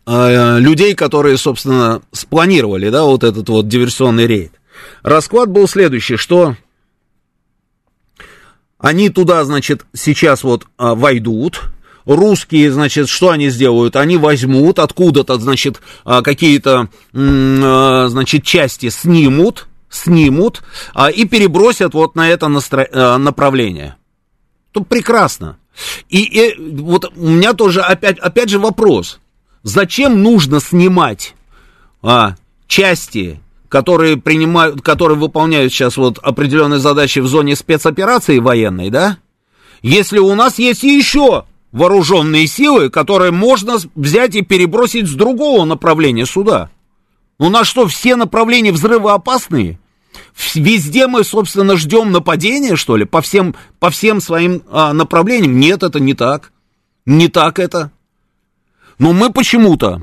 людей, которые, собственно, спланировали, да, вот этот вот диверсионный рейд. Расклад был следующий, что они туда, значит, сейчас вот войдут, русские, значит, что они сделают? Они возьмут откуда-то, значит, какие-то, значит, части снимут и перебросят вот на это направление. Ну, прекрасно. И вот у меня тоже опять же вопрос. Зачем нужно снимать части, которые выполняют сейчас вот определенные задачи в зоне спецоперации военной, да? Если у нас есть еще вооруженные силы, которые можно взять и перебросить с другого направления сюда. У нас что, все направления взрывоопасные? Везде мы, собственно, ждем нападения, что ли, по всем своим направлениям? Нет, это не так. Не так это. Но мы почему-то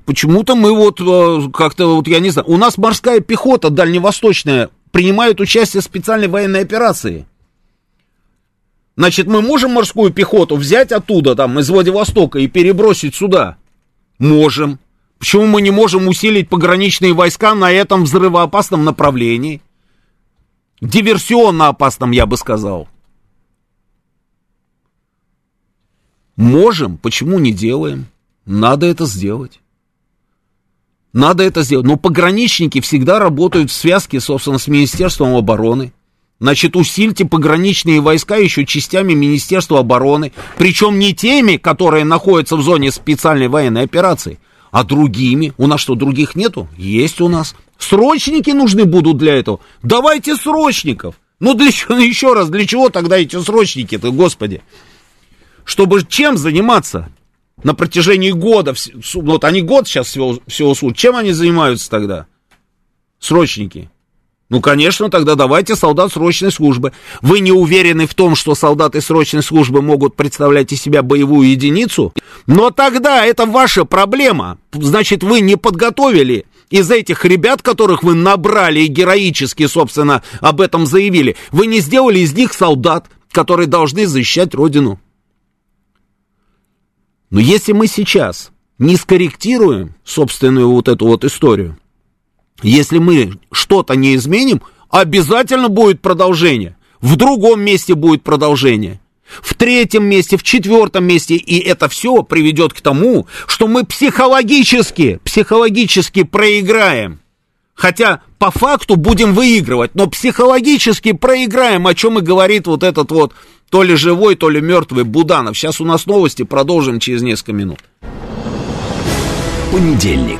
мы вот как-то, вот я не знаю, у нас морская пехота дальневосточная принимает участие в специальной военной операции. Значит, мы можем морскую пехоту взять оттуда, там, из Владивостока и перебросить сюда? Можем. Почему мы не можем усилить пограничные войска на этом взрывоопасном направлении? Диверсионно опасном, я бы сказал. Можем, почему не делаем? Надо это сделать. Но пограничники всегда работают в связке, собственно, с Министерством обороны. Значит, усильте пограничные войска еще частями Министерства обороны. Причем не теми, которые находятся в зоне специальной военной операции, а другими. У нас что, других нету? Есть у нас. Срочники нужны будут для этого. Давайте срочников. Ну, еще раз, для чего тогда эти срочники-то, господи? Чтобы чем заниматься? На протяжении года, вот они год сейчас всего служат, чем они занимаются тогда? Срочники. Ну, конечно, тогда давайте солдат срочной службы. Вы не уверены в том, что солдаты срочной службы могут представлять из себя боевую единицу? Но тогда это ваша проблема. Значит, вы не подготовили из этих ребят, которых вы набрали и героически, собственно, об этом заявили. Вы не сделали из них солдат, которые должны защищать родину. Но если мы сейчас не скорректируем собственную вот эту вот историю, если мы что-то не изменим, обязательно будет продолжение. В другом месте будет продолжение. В третьем месте, в четвертом месте. И это все приведет к тому, что мы психологически проиграем. Хотя по факту будем выигрывать, но психологически проиграем, о чем и говорит вот этот вот то ли живой, то ли мертвый Буданов. Сейчас у нас новости, продолжим через несколько минут. Понедельник.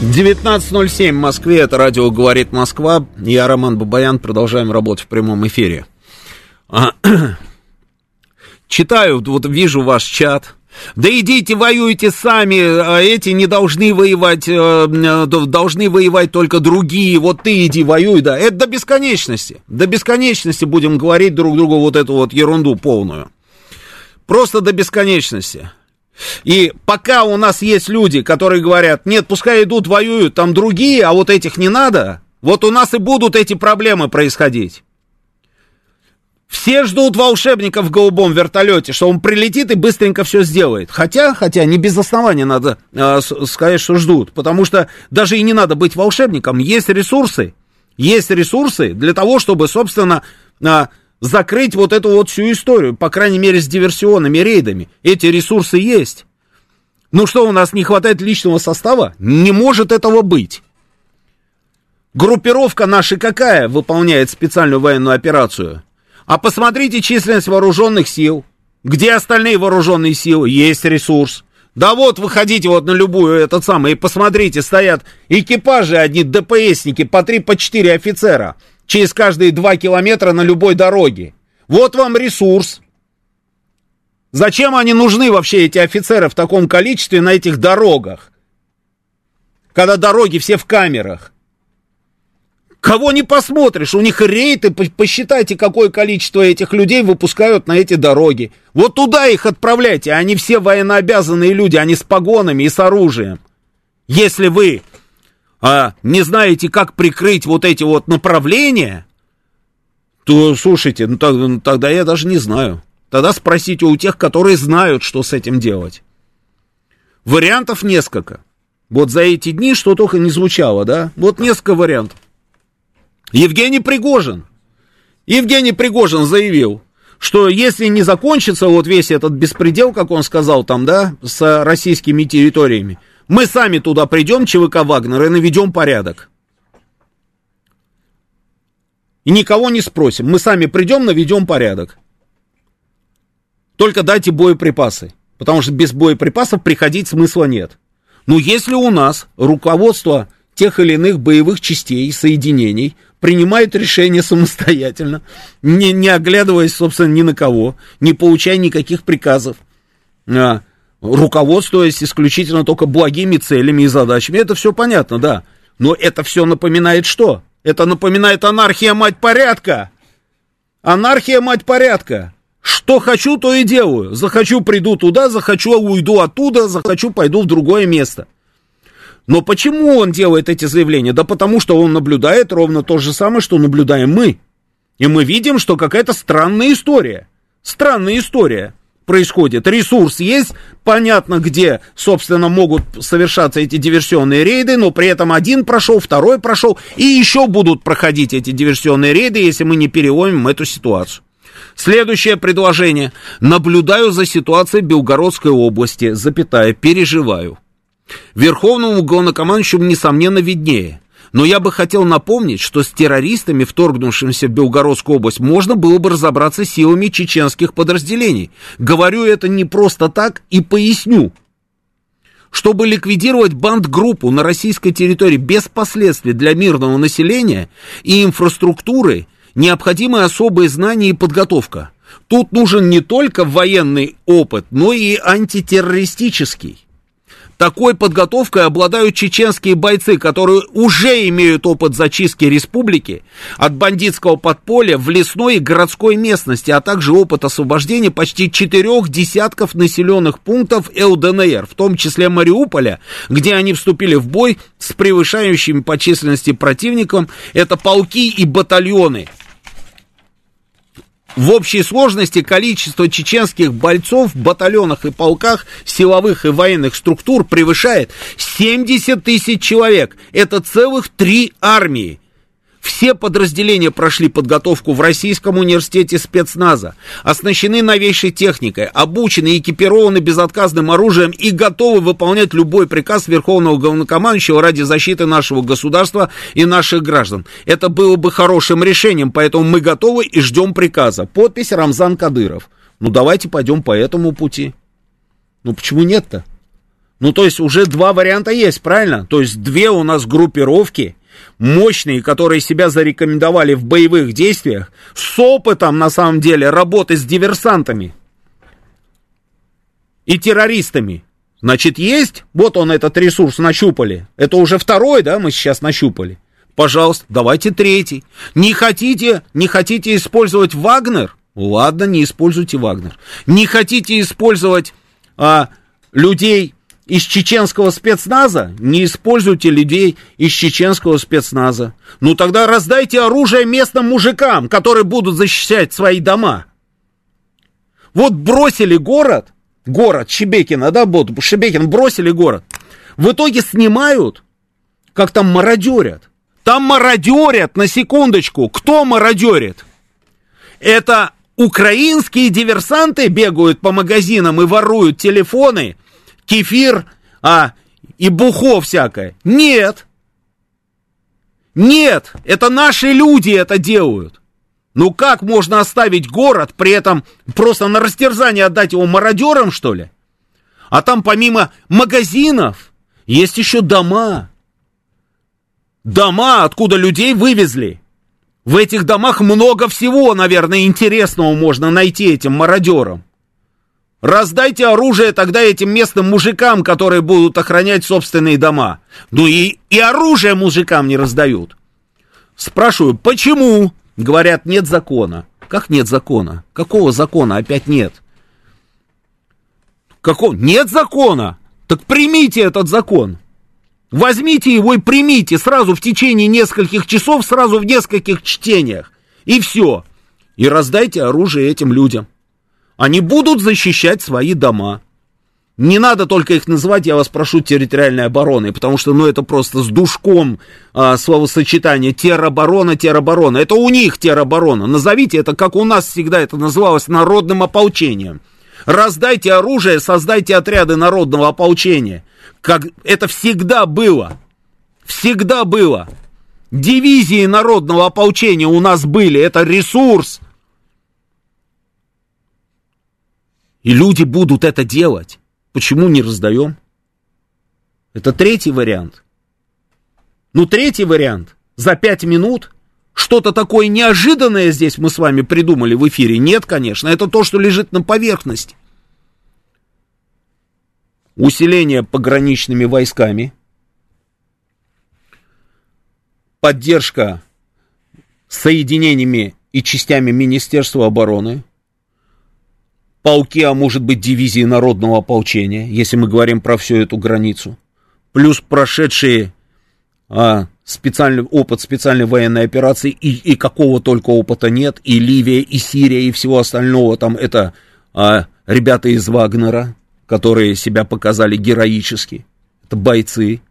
19:07 в Москве, это радио «Говорит Москва». Я, Роман Бабаян, продолжаем работать в прямом эфире. Читаю, вот вижу ваш чат. Да идите, воюйте сами, эти не должны воевать, должны воевать только другие, вот ты иди воюй, да. Это до бесконечности будем говорить друг другу вот эту вот ерунду полную. Просто до бесконечности. И пока у нас есть люди, которые говорят, нет, пускай идут, воюют, там другие, а вот этих не надо, вот у нас и будут эти проблемы происходить. Все ждут волшебника в голубом вертолете, что он прилетит и быстренько все сделает. Хотя не без основания надо сказать, что ждут, потому что даже и не надо быть волшебником, есть ресурсы для того, чтобы, собственно, закрыть вот эту вот всю историю, по крайней мере, с диверсионными рейдами. Эти ресурсы есть. Ну что, у нас не хватает личного состава? Не может этого быть. Группировка наша какая выполняет специальную военную операцию? А посмотрите численность вооруженных сил. Где остальные вооруженные силы? Есть ресурс. Да вот, выходите вот на любую и посмотрите, стоят экипажи одни, ДПСники, по 3-4 офицера. Через каждые 2 километра на любой дороге. Вот вам ресурс. Зачем они нужны вообще, эти офицеры, в таком количестве на этих дорогах? Когда дороги все в камерах. Кого не посмотришь, у них рейды, посчитайте, какое количество этих людей выпускают на эти дороги. Вот туда их отправляйте, они все военнообязанные люди, они с погонами и с оружием. Если вы... не знаете, как прикрыть вот эти вот направления, то, слушайте, тогда я даже не знаю. Тогда спросите у тех, которые знают, что с этим делать. Вариантов несколько. Вот за эти дни что только не звучало, да? Вот несколько вариантов. Евгений Пригожин заявил, что если не закончится вот весь этот беспредел, как он сказал там, да, с российскими территориями, мы сами туда придем, ЧВК Вагнера, и наведем порядок. И никого не спросим. Мы сами придем, наведем порядок. Только дайте боеприпасы. Потому что без боеприпасов приходить смысла нет. Но если у нас руководство тех или иных боевых частей и соединений принимает решение самостоятельно, не оглядываясь, собственно, ни на кого, не получая никаких приказов, руководствуясь исключительно только благими целями и задачами. Это все понятно, да. Но это все напоминает что? Это напоминает анархия, мать порядка. Анархия, мать порядка. Что хочу, то и делаю. Захочу, приду туда, захочу, уйду оттуда, захочу, пойду в другое место. Но почему он делает эти заявления? Да потому что он наблюдает ровно то же самое, что наблюдаем мы. И мы видим, что какая-то странная история. Происходит. Ресурс есть, понятно, где, собственно, могут совершаться эти диверсионные рейды, но при этом один прошел, второй прошел, и еще будут проходить эти диверсионные рейды, если мы не переломим эту ситуацию. Следующее предложение. Наблюдаю за ситуацией в Белгородской области, переживаю. Верховному главнокомандующему, несомненно, виднее. Но я бы хотел напомнить, что с террористами, вторгнувшимися в Белгородскую область, можно было бы разобраться силами чеченских подразделений. Говорю это не просто так и поясню. Чтобы ликвидировать бандгруппу на российской территории без последствий для мирного населения и инфраструктуры, необходимы особые знания и подготовка. Тут нужен не только военный опыт, но и антитеррористический. Такой подготовкой обладают чеченские бойцы, которые уже имеют опыт зачистки республики от бандитского подполья в лесной и городской местности, а также опыт освобождения почти 4 десятков населенных пунктов ЛДНР, в том числе Мариуполя, где они вступили в бой с превышающими по численности противником. Это полки и батальоны. В общей сложности количество чеченских бойцов в батальонах и полках силовых и военных структур превышает 70 тысяч человек. Это целых 3 армии. Все подразделения прошли подготовку в Российском университете спецназа, оснащены новейшей техникой, обучены и экипированы безотказным оружием и готовы выполнять любой приказ Верховного Главнокомандующего ради защиты нашего государства и наших граждан. Это было бы хорошим решением, поэтому мы готовы и ждем приказа. Подпись Рамзан Кадыров. Ну давайте пойдем по этому пути. Ну почему нет-то? Ну то есть уже 2 варианта есть, правильно? То есть 2 у нас группировки. Мощные, которые себя зарекомендовали в боевых действиях, с опытом, на самом деле, работы с диверсантами и террористами. Значит, есть, вот он этот ресурс нащупали. Это уже 2, да, мы сейчас нащупали. Пожалуйста, давайте 3. Не хотите использовать Вагнер? Ладно, не используйте Вагнер. Не хотите использовать людей из чеченского спецназа? Не используйте людей из чеченского спецназа. Ну тогда раздайте оружие местным мужикам, которые будут защищать свои дома. Вот бросили город Шебекина, да, вот Шебекин бросили город. В итоге снимают, как там мародерят. Там мародерят, на секундочку. Кто мародерит? Это украинские диверсанты бегают по магазинам и воруют телефоны, кефир, и бухло всякое. Нет, это наши люди это делают. Ну как можно оставить город, при этом просто на растерзание отдать его мародерам, что ли? А там помимо магазинов есть еще дома. Дома, откуда людей вывезли. В этих домах много всего, наверное, интересного можно найти этим мародерам. Раздайте оружие тогда этим местным мужикам, которые будут охранять собственные дома. Ну и оружие мужикам не раздают. Спрашиваю, почему? Говорят, нет закона. Как нет закона? Какого закона опять нет? Какого? Нет закона? Так примите этот закон. Возьмите его и примите сразу в течение нескольких часов, сразу в нескольких чтениях. И все. И раздайте оружие этим людям. Они будут защищать свои дома. Не надо только их называть, я вас прошу, территориальной обороной, потому что, ну, это просто с душком словосочетание терроборона. Это у них терроборона. Назовите это, как у нас всегда это называлось, народным ополчением. Раздайте оружие, создайте отряды народного ополчения. Как это всегда было. Всегда было. Дивизии народного ополчения у нас были. Это ресурс. И люди будут это делать. Почему не раздаем? Это 3 вариант. Ну, 3 вариант. За 5 минут что-то такое неожиданное здесь мы с вами придумали в эфире. Нет, конечно. Это то, что лежит на поверхности. Усиление пограничными войсками. Поддержка соединениями и частями Министерства обороны. Полки, а может быть дивизии народного ополчения, если мы говорим про всю эту границу, плюс прошедшие опыт специальной военной операции, и какого только опыта нет, и Ливия, и Сирия, и всего остального, там это ребята из Вагнера, которые себя показали героически, это бойцы,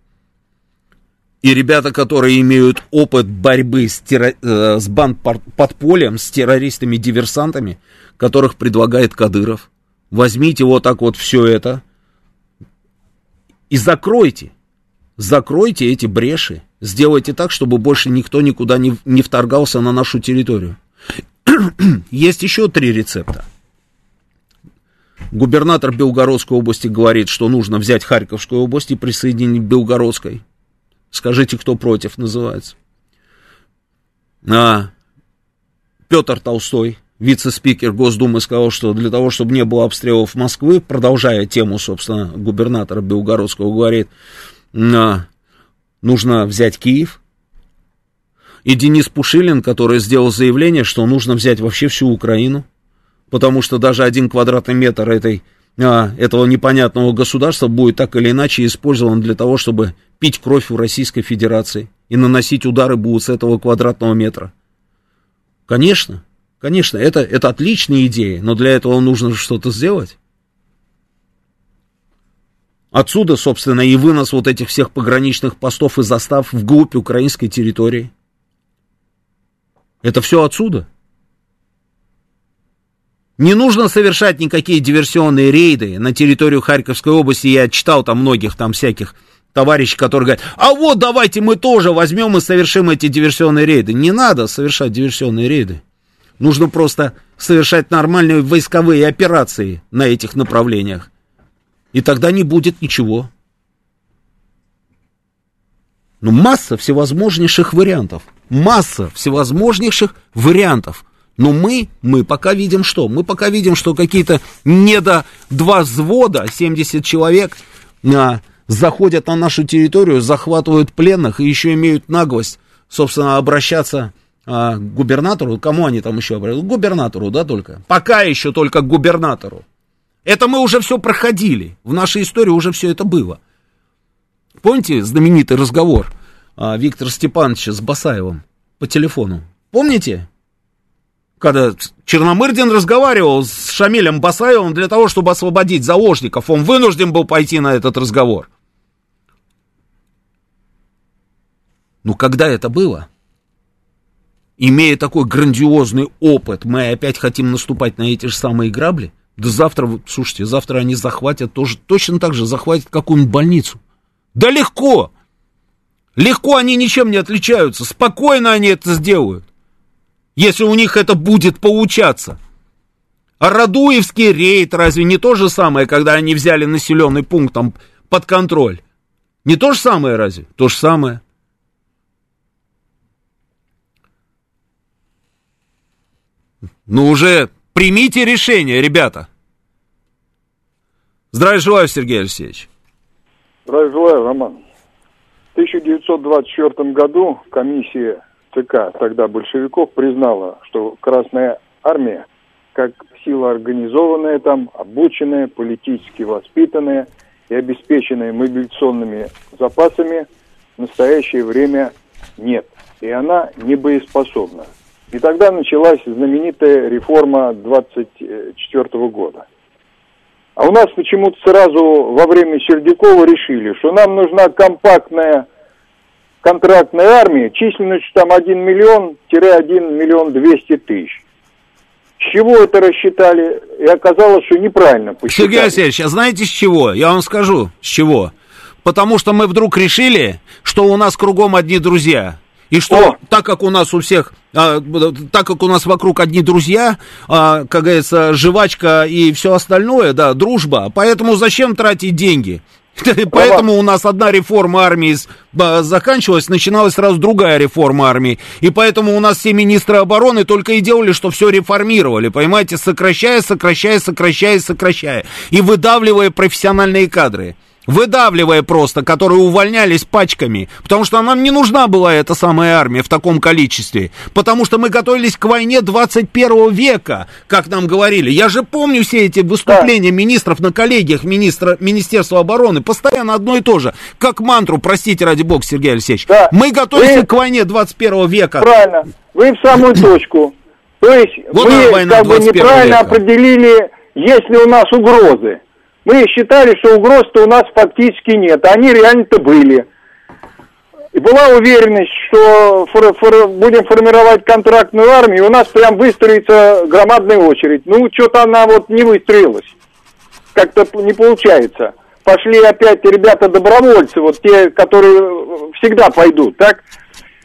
и ребята, которые имеют опыт борьбы с бандподпольем, с террористами, диверсантами, которых предлагает Кадыров. Возьмите вот так вот все это и закройте эти бреши, сделайте так, чтобы больше никто никуда не вторгался на нашу территорию. Есть еще 3 рецепта. Губернатор Белгородской области говорит, что нужно взять Харьковскую область и присоединить к Белгородской. Скажите, кто против, называется. Петр Толстой, вице-спикер Госдумы сказал, что для того, чтобы не было обстрелов Москвы, продолжая тему, собственно, губернатора Белгородского, говорит, нужно взять Киев. И Денис Пушилин, который сделал заявление, что нужно взять вообще всю Украину, потому что даже один квадратный метр этого непонятного государства будет так или иначе использован для того, чтобы пить кровь у Российской Федерации и наносить удары будут с этого квадратного метра. Конечно, это отличная идея, но для этого нужно что-то сделать. Отсюда, собственно, и вынос вот этих всех пограничных постов и застав вглубь украинской территории. Это все отсюда. Не нужно совершать никакие диверсионные рейды на территорию Харьковской области. Я читал там многих там всяких товарищей, которые говорят, а вот давайте мы тоже возьмем и совершим эти диверсионные рейды. Не надо совершать диверсионные рейды. Нужно просто совершать нормальные войсковые операции на этих направлениях. И тогда не будет ничего. Ну, масса всевозможнейших вариантов. Но мы пока видим что? Мы пока видим, что какие-то не до два взвода, 70 человек, заходят на нашу территорию, захватывают пленных и еще имеют наглость, собственно, обращаться к губернатору. Кому они там еще обращаются? К губернатору, да, только? Пока еще только к губернатору. Это мы уже все проходили. В нашей истории уже все это было. Помните знаменитый разговор Виктора Степановича с Басаевым по телефону? Помните? Когда Черномырдин разговаривал с Шамилем Басаевым для того, чтобы освободить заложников, он вынужден был пойти на этот разговор. Но когда это было? Имея такой грандиозный опыт, мы опять хотим наступать на эти же самые грабли? Да завтра, слушайте, завтра они захватят тоже, точно так же захватят какую-нибудь больницу. Да легко! Легко они ничем не отличаются, спокойно они это сделают. Если у них это будет получаться. А Радуевский рейд разве не то же самое, когда они взяли населенный пункт там под контроль? Не то же самое разве? То же самое. Ну уже примите решение, ребята. Здравия желаю, Сергей Алексеевич. Здравия желаю, Роман. В 1924 году комиссия ЦК тогда большевиков признала, что Красная Армия, как сила организованная там, обученная, политически воспитанная и обеспеченная мобилизационными запасами, в настоящее время нет. И она не боеспособна. И тогда началась знаменитая реформа 1924 года. А у нас почему-то сразу во время Сердюкова решили, что нам нужна компактная контрактной армии численностью там 1 миллион-1 миллион 200 тысяч. С чего это рассчитали? И оказалось, что неправильно посчитали. Сергей Алексеевич, а знаете с чего? Я вам скажу, с чего. Потому что мы вдруг решили, что у нас кругом одни друзья. И что так как у нас у всех, так как у нас вокруг одни друзья, как говорится, жвачка и все остальное, да, дружба, поэтому зачем тратить деньги? Поэтому у нас одна реформа армии заканчивалась, начиналась сразу другая реформа армии. И поэтому у нас все министры обороны только и делали, что все реформировали, понимаете, сокращая. И выдавливая профессиональные кадры. Выдавливая просто, которые увольнялись пачками. Потому что нам не нужна была эта самая армия в таком количестве. Потому что мы готовились к войне 21 века, как нам говорили. Я же помню все эти выступления министров на коллегиях Министерства обороны. Постоянно одно и то же. Как мантру, простите ради бога, Сергей Алексеевич. Да. Мы готовимся к войне 21 века. Правильно. Вы в самую точку. То есть вот вы как бы неправильно определили, есть ли у нас угрозы. Мы считали, что угроз-то у нас фактически нет, а они реально-то были. И была уверенность, что будем формировать контрактную армию, и у нас прям выстроится громадная очередь. Ну, что-то она вот не выстроилась, как-то не получается. Пошли опять ребята-добровольцы, вот те, которые всегда пойдут, так?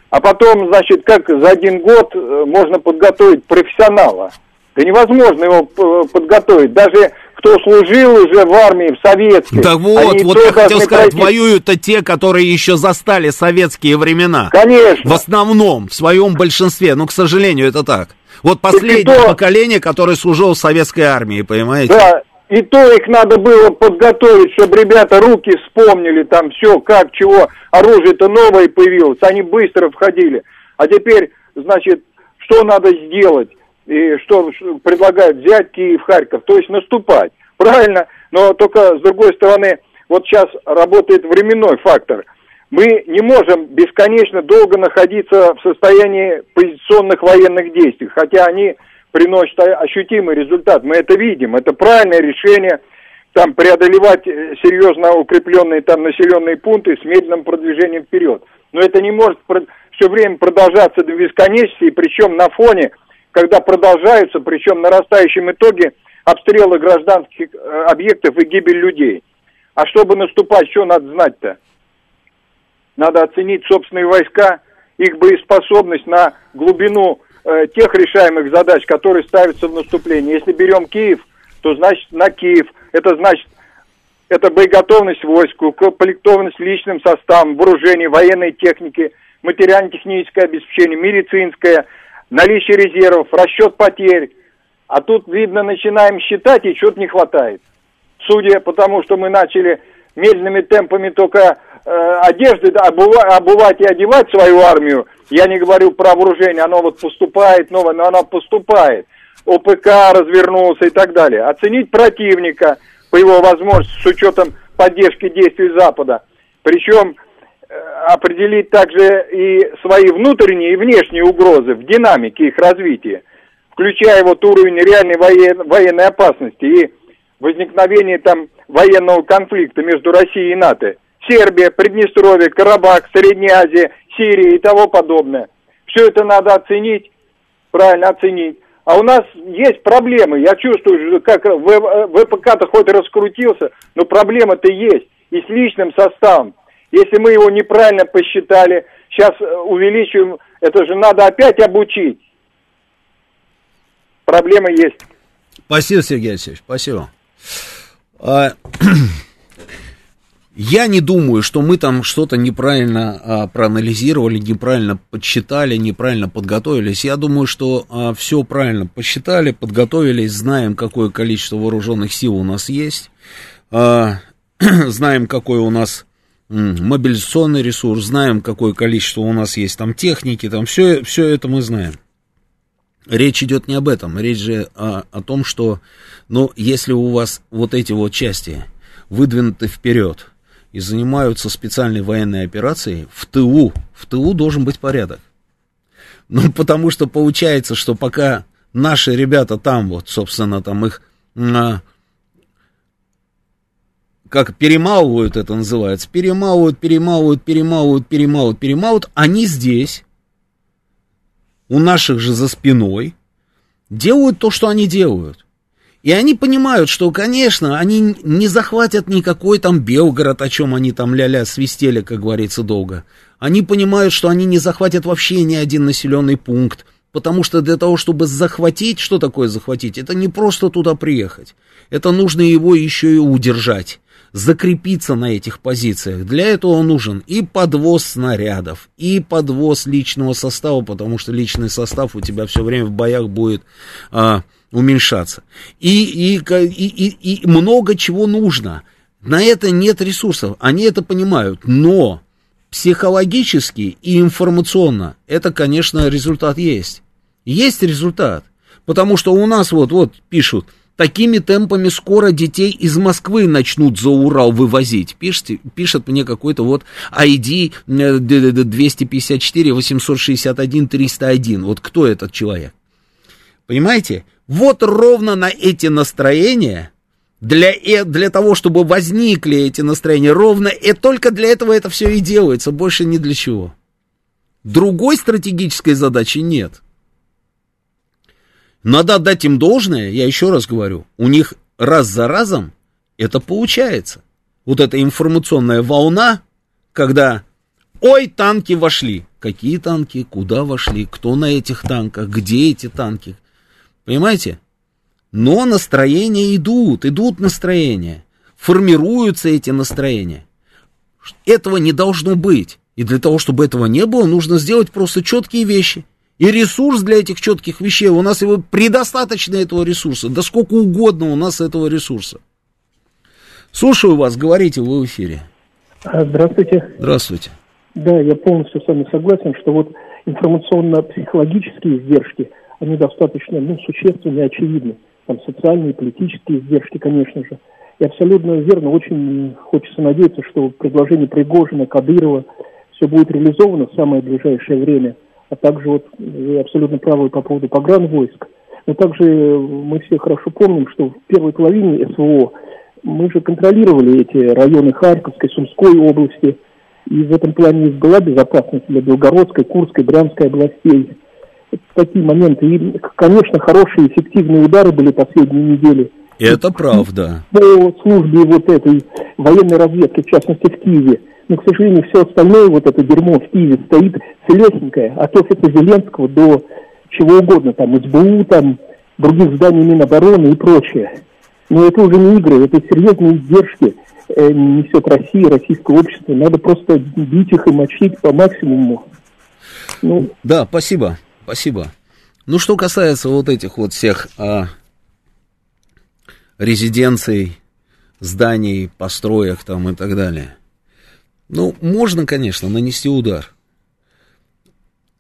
А потом, значит, как за один год можно подготовить профессионала? Да невозможно его подготовить, даже... В кто служил уже в армии, в советской. Да вот, вот я хотел сказать, воюют-то те, которые еще застали советские времена. Конечно. В основном, в своем большинстве, но, к сожалению, это так. Вот последнее поколение, которое служило в советской армии, понимаете? Да. И то их надо было подготовить, чтобы ребята руки вспомнили, там все, как, чего, оружие-то новое появилось, они быстро входили. А теперь, значит, что надо сделать, и что предлагают взять Киев, Харьков, то есть наступать, правильно? Но только, с другой стороны, вот сейчас работает временной фактор. Мы не можем бесконечно долго находиться в состоянии позиционных военных действий, хотя они приносит ощутимый результат. Мы это видим. Это правильное решение там преодолевать серьезно укрепленные там населенные пункты с медленным продвижением вперед. Но это не может все время продолжаться до бесконечности, и причем на фоне, когда продолжаются, причем нарастающем итоге, обстрелы гражданских объектов и гибель людей. А чтобы наступать, что надо знать-то? Надо оценить собственные войска, их боеспособность на глубину тех решаемых задач, которые ставятся в наступлении. Если берем Киев, то значит на Киев. Это значит, это боеготовность войск, укомплектованность личным составом, вооружений, военной техники, материально-техническое обеспечение, медицинское, наличие резервов, расчет потерь. А тут, видно, начинаем считать, и чего-то не хватает. Судя по тому, что мы начали медленными темпами только одежды, обувать и одевать свою армию, я не говорю про вооружение, оно вот поступает, новое, но оно поступает. ОПК развернулся и так далее. Оценить противника по его возможности с учетом поддержки действий Запада. Причем определить также и свои внутренние и внешние угрозы в динамике их развития, включая вот уровень реальной военной опасности и возникновение там военного конфликта между Россией и НАТО. Сербия, Приднестровье, Карабах, Средняя Азия, Сирия и того подобное. Все это надо оценить, правильно оценить. А у нас есть проблемы. Я чувствую, как ВПК-то хоть раскрутился, но проблема-то есть. И с личным составом. Если мы его неправильно посчитали, сейчас увеличиваем, это же надо опять обучить. Проблема есть. Спасибо, Сергей Алексеевич, спасибо. Я не думаю, что мы там что-то неправильно проанализировали, неправильно подсчитали, неправильно подготовились. Я думаю, что все правильно посчитали, подготовились, знаем, какое количество вооруженных сил у нас есть, знаем, какой у нас мобилизационный ресурс, знаем, какое количество у нас есть там техники, там все это мы знаем. Речь идет не об этом, речь же о том, что, ну, если у вас вот эти вот части выдвинуты вперед и занимаются специальной военной операцией, в ТУ должен быть порядок. Ну, потому что получается, что пока наши ребята там, вот, собственно, там их, как перемалывают, это называется, перемалывают, они здесь, у наших же за спиной, делают то, что они делают. И они понимают, что, конечно, они не захватят никакой там Белгород, о чем они там ля-ля свистели, как говорится, долго. Они понимают, что они не захватят вообще ни один населенный пункт, потому что для того, чтобы захватить, что такое захватить? Это не просто туда приехать, это нужно его еще и удержать, закрепиться на этих позициях. Для этого нужен и подвоз снарядов, и подвоз личного состава, потому что личный состав у тебя все время в боях будет уменьшаться. И много чего нужно. На это нет ресурсов. Они это понимают. Но психологически и информационно это, конечно, результат есть. Есть результат. Потому что у нас вот пишут, такими темпами скоро детей из Москвы начнут за Урал вывозить. Пишет мне какой-то вот ID 254 861 301. Вот кто этот человек? Понимаете? Вот ровно на эти настроения, для того, чтобы возникли эти настроения, ровно и только для этого это все и делается, больше ни для чего. Другой стратегической задачи нет. Надо отдать им должное, я еще раз говорю, у них раз за разом это получается. Вот эта информационная волна, когда «Ой, танки вошли!» Какие танки, куда вошли, кто на этих танках, где эти танки? Понимаете? Но настроения идут настроения, формируются эти настроения. Этого не должно быть. И для того, чтобы этого не было, нужно сделать просто четкие вещи. И ресурс для этих четких вещей, у нас его предостаточно, этого ресурса, да сколько угодно у нас этого ресурса. Слушаю вас, говорите, вы в эфире. Здравствуйте. Здравствуйте. Да, я полностью с вами согласен, что вот информационно-психологические издержки, они достаточно, существенны и очевидны. Там социальные, политические издержки, конечно же. И абсолютно верно, очень хочется надеяться, что предложение Пригожина, Кадырова, все будет реализовано в самое ближайшее время. А также вот вы абсолютно правы по поводу погранвойск. Но также мы все хорошо помним, что в первой половине СВО мы же контролировали эти районы Харьковской, Сумской области. И в этом плане была безопасность для Белгородской, Курской, Брянской областей. Это такие моменты. И, конечно, хорошие эффективные удары были последние недели. Это правда. По службе вот этой военной разведки, в частности, в Киеве. Но, к сожалению, все остальное, вот это дерьмо в Киеве стоит целесенькое, от офиса Зеленского до чего угодно, там, СБУ, там, других зданий Минобороны и прочее. Но это уже не игры, это серьезные издержки несет Россия, российское общество. Надо просто бить их и мочить по максимуму. Да, спасибо. Что касается вот этих вот всех резиденций, зданий, построек там и так далее. Можно, конечно, нанести удар.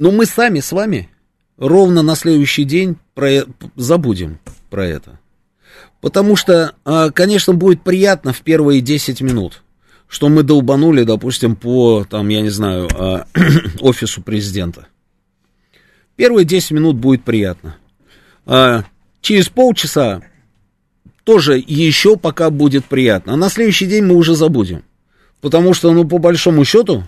Но мы сами с вами ровно на следующий день забудем про это. Потому что, конечно, будет приятно в первые 10 минут, что мы долбанули, допустим, по, офису президента. Первые 10 минут будет приятно. Через полчаса тоже еще пока будет приятно. А на следующий день мы уже забудем. Потому что, по большому счету,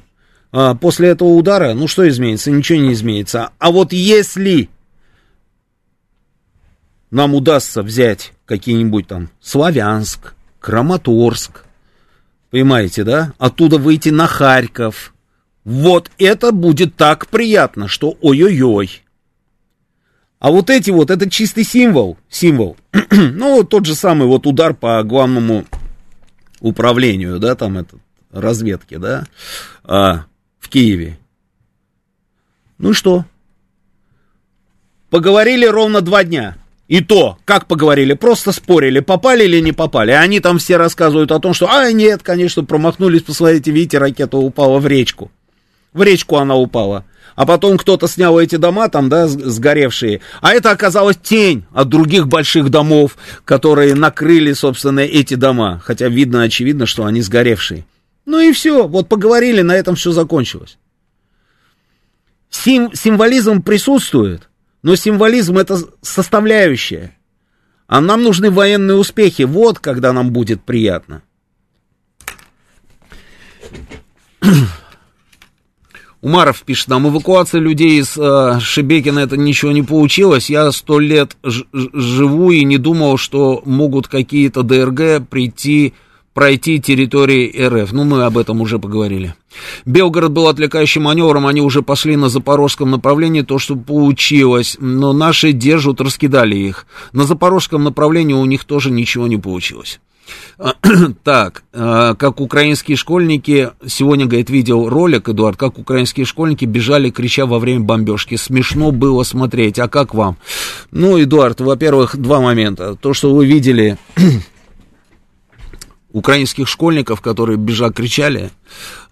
после этого удара, что изменится? Ничего не изменится. А вот если нам удастся взять какие-нибудь там Славянск, Краматорск, понимаете, да? Оттуда выйти на Харьков. Вот это будет так приятно, что ой-ой-ой. А вот эти вот, это чистый символ. Тот же самый вот удар по главному управлению, да, там это, разведки, да, в Киеве. И что? Поговорили ровно 2 дня. И то, как поговорили, просто спорили, попали или не попали. А они там все рассказывают о том, что, нет, конечно, промахнулись, посмотрите, видите, ракета упала в речку. В речку она упала. А потом кто-то снял эти дома там, да, сгоревшие. А это оказалась тень от других больших домов, которые накрыли, собственно, эти дома. Хотя видно, очевидно, что они сгоревшие. И все. Вот поговорили, на этом все закончилось. Символизм присутствует, но символизм — это составляющая. А нам нужны военные успехи. Вот когда нам будет приятно. Умаров пишет нам: эвакуация людей из Шебекина — это ничего не получилось. Я 100 лет живу и не думал, что могут какие-то ДРГ пройти территории РФ. Мы об этом уже поговорили. Белгород был отвлекающим маневром. Они уже пошли на запорожском направлении. То, что получилось. Но наши держат, раскидали их. На запорожском направлении у них тоже ничего не получилось. Так, как украинские школьники, сегодня, говорит, видеоролик, Эдуард, как украинские школьники бежали, крича во время бомбежки. Смешно было смотреть, а как вам? Эдуард, во-первых, 2 момента. То, что вы видели украинских школьников, которые бежа кричали,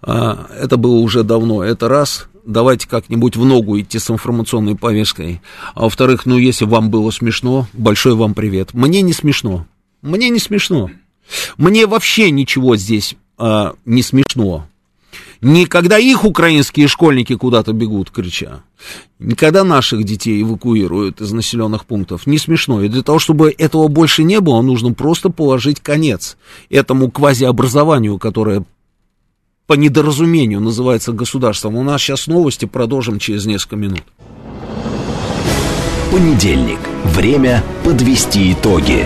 это было уже давно, это раз. Давайте как-нибудь в ногу идти с информационной повесткой. А во-вторых, если вам было смешно, большой вам привет. Мне не смешно. Мне вообще ничего здесь не смешно. Не когда их украинские школьники куда-то бегут, крича. Не когда наших детей эвакуируют из населенных пунктов. Не смешно. И для того, чтобы этого больше не было, нужно просто положить конец этому квазиобразованию, которое по недоразумению называется государством. У нас сейчас новости, продолжим через несколько минут. Понедельник. Время подвести итоги.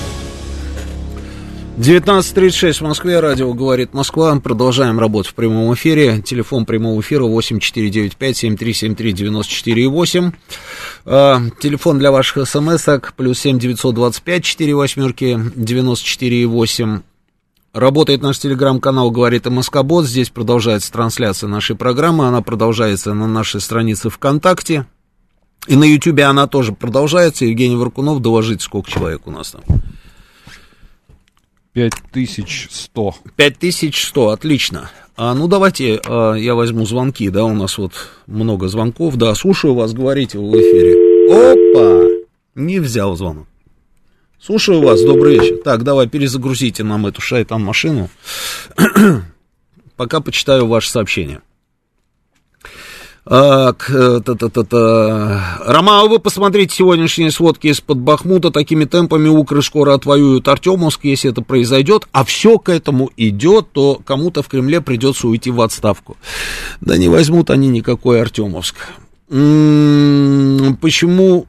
19:36 в Москве. Радио «Говорит Москва». Продолжаем работу в прямом эфире. Телефон прямого эфира 8495-7373-94,8. Телефон для ваших смс-ок +7 925 48 94,8. Работает наш телеграм-канал «Говорит Москобот». Здесь продолжается трансляция нашей программы. Она продолжается на нашей странице ВКонтакте. И на Ютубе она тоже продолжается. Евгений Воркунов, доложите, сколько человек у нас там. 5100. 5100, отлично. Ну, давайте я возьму звонки, да, у нас вот много звонков. Да, слушаю вас, говорите в эфире. Опа! Не взял звонок. Слушаю вас, добрый вечер. Так, давай, перезагрузите нам эту шайтан-машину. Пока почитаю ваше сообщение. Роман, вы посмотрите сегодняшние сводки из-под Бахмута. Такими темпами укры скоро отвоюют Артемовск, если это произойдет. А все к этому идет, то кому-то в Кремле придется уйти в отставку. Да не возьмут они никакой Артемовск. Почему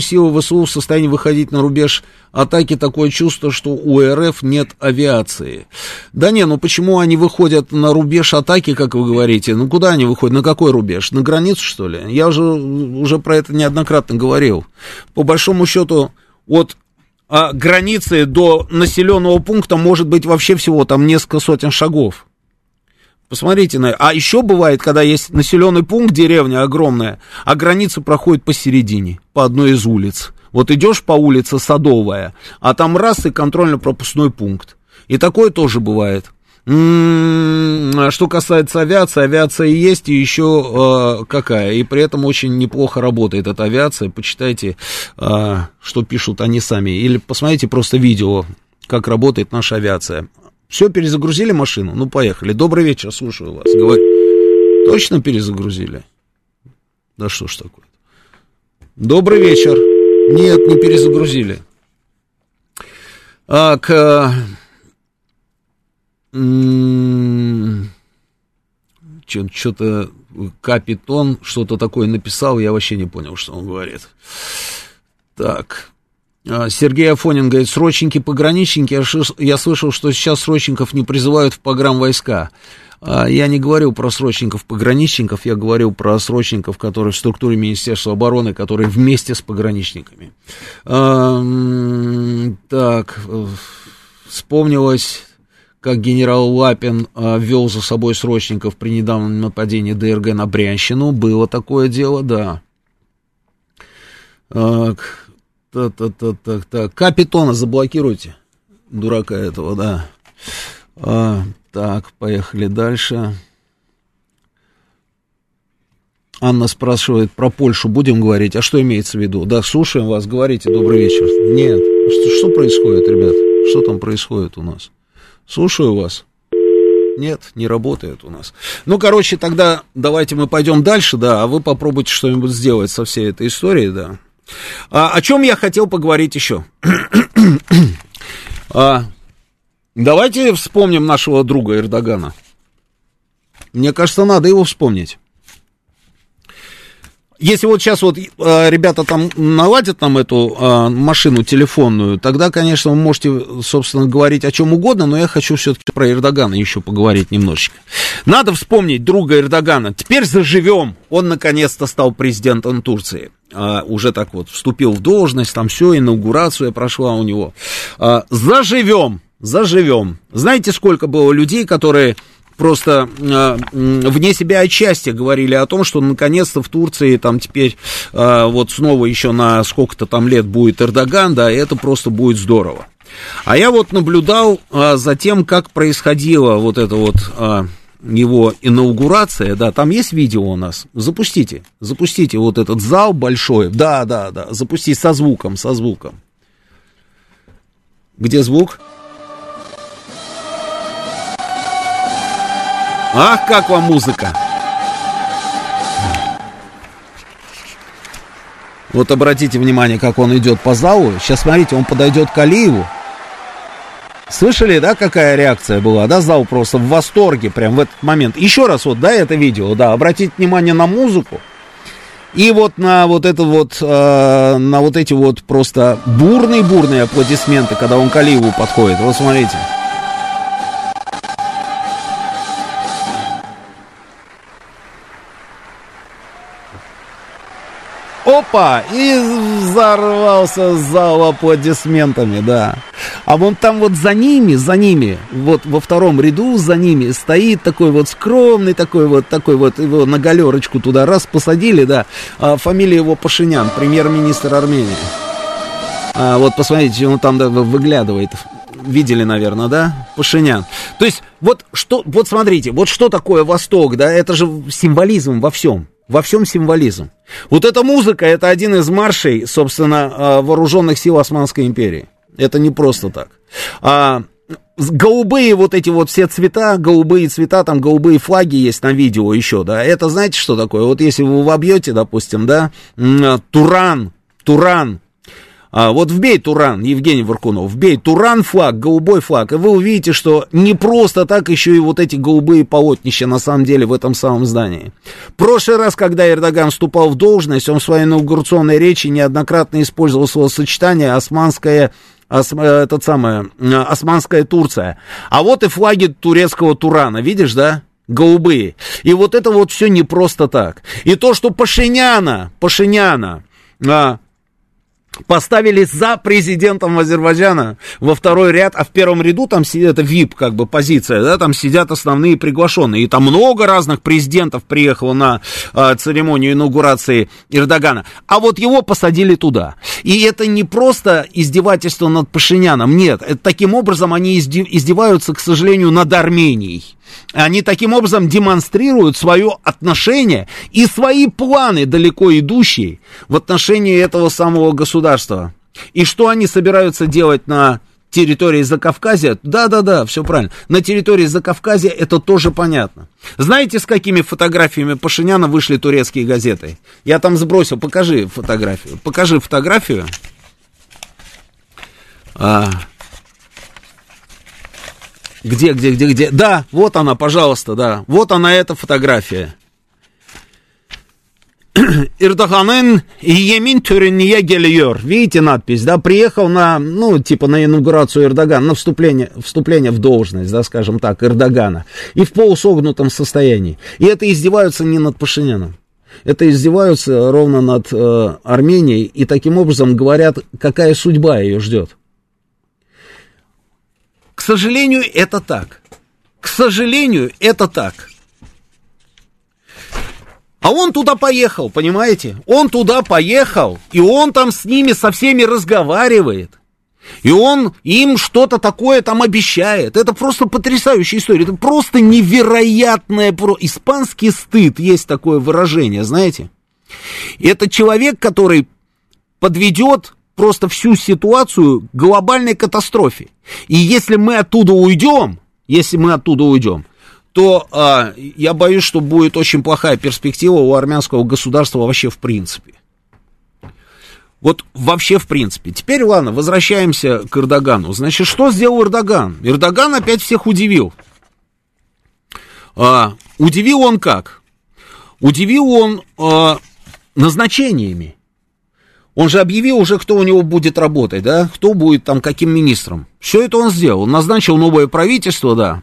силы ВСУ в состоянии выходить на рубеж атаки? Такое чувство, что у РФ нет авиации. Да не, ну почему они выходят на рубеж атаки, как вы говорите? Ну куда они выходят? На какой рубеж? На границу, что ли? Я уже про это неоднократно говорил. По большому счету, от границы до населенного пункта может быть вообще всего там несколько сотен шагов. Посмотрите на... А еще бывает, когда есть населенный пункт, деревня огромная, а граница проходит посередине, по одной из улиц. Вот идешь по улице Садовая, а там раз и контрольно-пропускной пункт. И такое тоже бывает. Что касается авиации, авиация и есть, и еще какая. И при этом очень неплохо работает эта авиация. Почитайте, что пишут они сами. Или посмотрите просто видео, как работает наша авиация. Все, перезагрузили машину? Ну, поехали. Добрый вечер, слушаю вас. Говорю, точно перезагрузили? Да что ж такое? Добрый вечер. Нет, не перезагрузили. Что-то Капитон что-то такое написал, я вообще не понял, что он говорит. Так... Сергей Афонин говорит, срочники-пограничники, я слышал, что сейчас срочников не призывают в погранвойска. Я не говорю про срочников-пограничников, я говорю про срочников, которые в структуре Министерства обороны, которые вместе с пограничниками. Так, вспомнилось, как генерал Лапин вел за собой срочников при недавнем нападении ДРГ на Брянщину. Было такое дело, да. Так... Капитона заблокируйте, дурака этого, да. Так, поехали дальше. Анна спрашивает, про Польшу будем говорить? А что имеется в виду? Да, слушаем вас, говорите, добрый вечер. Нет, что происходит, ребят? Что там происходит у нас? Слушаю вас. Нет, не работает у нас. Ну, короче, тогда давайте мы пойдем дальше, да, а вы попробуйте что-нибудь сделать со всей этой историей, да. О чем я хотел поговорить еще? Давайте вспомним нашего друга Эрдогана. Мне кажется, надо его вспомнить. Если вот сейчас вот ребята там наладят нам эту машину телефонную, тогда, конечно, вы можете, собственно, говорить о чем угодно, но я хочу все-таки про Эрдогана еще поговорить немножечко. Надо вспомнить друга Эрдогана. Теперь заживем. Он, наконец-то, стал президентом Турции. Уже так вот вступил в должность, там все, инаугурация прошла у него. Заживем. Знаете, сколько было людей, которые... Просто вне себя от счастья говорили о том, что наконец-то в Турции там теперь вот снова еще на сколько-то там лет будет Эрдоган, да, и это просто будет здорово. А я вот наблюдал за тем, как происходила вот эта вот его инаугурация, да, там есть видео у нас, запустите вот этот зал большой, да, запусти со звуком. Где звук? Ах, как вам музыка! Вот обратите внимание, как он идет по залу. Сейчас, смотрите, он подойдет к Алиеву. Слышали, да, какая реакция была, да, зал просто в восторге прям в этот момент. Еще раз вот, да, это видео, да, обратите внимание на музыку и вот на вот это вот, на вот эти вот просто бурные-бурные аплодисменты, когда он к Алиеву подходит, вот смотрите. Опа! И взорвался зал аплодисментами, да. А вон там вот за ними, вот во втором ряду за ними стоит такой вот скромный, такой вот, его на галерочку туда раз посадили, да. Фамилия его Пашинян, премьер-министр Армении. Вот посмотрите, он там да, выглядывает. Видели, наверное, да? Пашинян. То есть, вот что, вот смотрите, вот что такое Восток, да, это же символизм во всем. Во всем символизм. Вот эта музыка, это один из маршей, собственно, вооруженных сил Османской империи. Это не просто так. Голубые вот эти вот все цвета, там голубые флаги есть на видео еще, да. Это знаете, что такое? Вот если вы вобьете, допустим, да, Туран. Вот вбей Туран, Евгений Воркунов, вбей Туран флаг, голубой флаг, и вы увидите, что не просто так еще и вот эти голубые полотнища на самом деле в этом самом здании. В прошлый раз, когда Эрдоган вступал в должность, он в своей инаугурационной речи неоднократно использовал словосочетание «османская Турция». А вот и флаги турецкого Турана, видишь, да? Голубые. И вот это вот все не просто так. И то, что Пашиняна, поставили за президентом Азербайджана во второй ряд, а в первом ряду там сидит, это VIP как бы позиция, да, там сидят основные приглашенные, и там много разных президентов приехало на церемонию инаугурации Эрдогана, а вот его посадили туда, и это не просто издевательство над Пашиняном, нет, это, таким образом они издеваются, к сожалению, над Арменией. Они таким образом демонстрируют свое отношение и свои планы, далеко идущие, в отношении этого самого государства. И что они собираются делать на территории Закавказья? Да, все правильно. На территории Закавказья это тоже понятно. Знаете, с какими фотографиями Пашиняна вышли турецкие газеты? Я там сбросил, покажи фотографию. Где? Да, вот она, пожалуйста, да. Вот она, эта фотография. Эрдоганен Йемин Тюринье Гельер. Видите надпись, да? Приехал на инаугурацию Эрдогана, на вступление в должность, да, скажем так, Эрдогана. И в полусогнутом состоянии. И это издеваются не над Пашиняном. Это издеваются ровно над Арменией. И таким образом говорят, какая судьба ее ждет. К сожалению, это так. А он туда поехал, понимаете? И он там с ними, со всеми разговаривает. И он им что-то такое там обещает. Это просто потрясающая история. Это просто невероятное... Испанский стыд, есть такое выражение, знаете? Это человек, который подведет... просто всю ситуацию к глобальной катастрофе. И если мы оттуда уйдем, то я боюсь, что будет очень плохая перспектива у армянского государства вообще в принципе. Вот вообще в принципе. Теперь, ладно, возвращаемся к Эрдогану. Значит, что сделал Эрдоган? Эрдоган опять всех удивил. Удивил он как? Удивил он назначениями. Он же объявил уже, кто у него будет работать, да, кто будет там каким министром. Все это он сделал, он назначил новое правительство, да.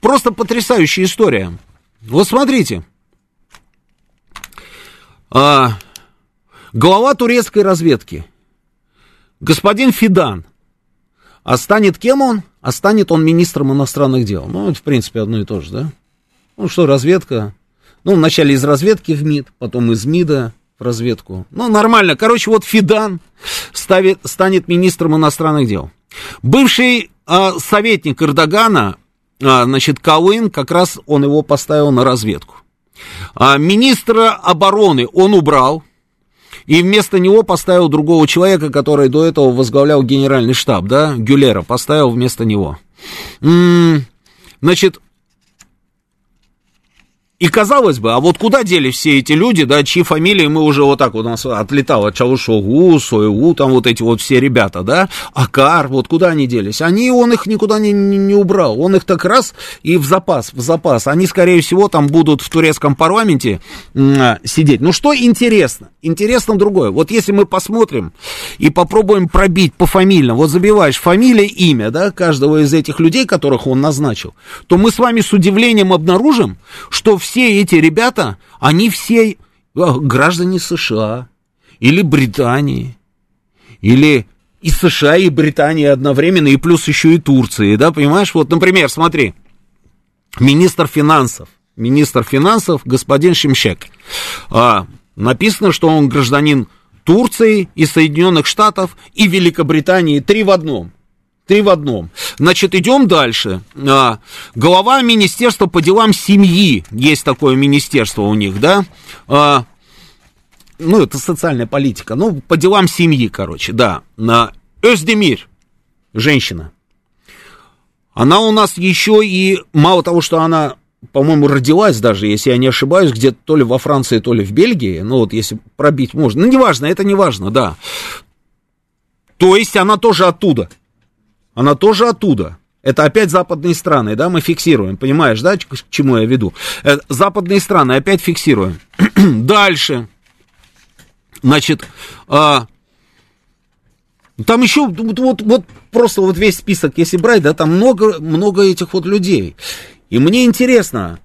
Просто потрясающая история. Вот смотрите. Глава турецкой разведки, господин Фидан, а станет кем он? А станет он министром иностранных дел. Ну, это, в принципе, одно и то же, да. Ну, что, разведка? Ну, вначале из разведки в МИД, потом из МИДа. В разведку. Ну, нормально. Короче, вот Фидан станет министром иностранных дел. Бывший советник Эрдогана, значит, Калын, как раз он его поставил на разведку. Министра обороны он убрал, и вместо него поставил другого человека, который до этого возглавлял генеральный штаб, да, Гюлера, поставил вместо него. Значит, И казалось бы, а вот куда делись все эти люди, да, чьи фамилии мы уже вот так вот у нас отлетало, Чавушогу, Сойу, там вот эти вот все ребята, да, Акар, вот куда они делись? Он их никуда не убрал, он их так раз и в запас. Они, скорее всего, там будут в турецком парламенте сидеть. Ну, что интересно? Интересно другое. Вот если мы посмотрим и попробуем пробить по фамилиям, вот забиваешь фамилия, имя, да, каждого из этих людей, которых он назначил, то мы с вами с удивлением обнаружим, что все эти ребята, они все граждане США или Британии, или и США, и Британии одновременно, и плюс еще и Турции, да, понимаешь? Вот, например, смотри, министр финансов господин Шимшек, написано, что он гражданин Турции и Соединенных Штатов и Великобритании, 3 в 1. Значит, идем дальше. Глава Министерства по делам семьи. Есть такое министерство у них, да? Это социальная политика. По делам семьи, короче, да. Эсдемир. Женщина. Она у нас еще и... Мало того, что она, по-моему, родилась даже, если я не ошибаюсь, где-то то ли во Франции, то ли в Бельгии. Если пробить можно. Это не важно, да. То есть, она тоже оттуда. Это опять западные страны, да, мы фиксируем. Понимаешь, да, к чему я веду? Западные страны опять фиксируем. Дальше. Значит, там еще вот просто вот весь список, если брать, да, там много этих вот людей. И мне интересно,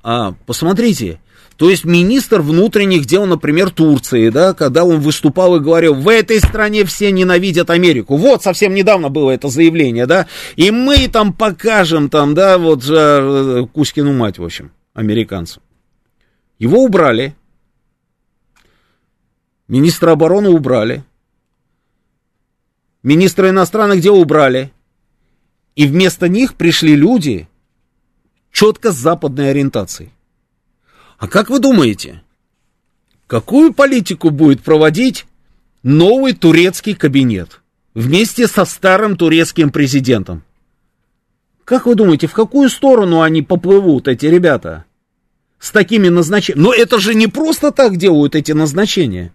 посмотрите, то есть министр внутренних дел, например, Турции, да, когда он выступал и говорил, в этой стране все ненавидят Америку. Вот совсем недавно было это заявление, да, и мы там покажем, там, да, вот же Кузькину мать, в общем, американцам. Его убрали, министра обороны убрали, министра иностранных дел убрали, и вместо них пришли люди четко с западной ориентацией. А как вы думаете, какую политику будет проводить новый турецкий кабинет вместе со старым турецким президентом? Как вы думаете, в какую сторону они поплывут, эти ребята, с такими назначениями? Но это же не просто так делают эти назначения.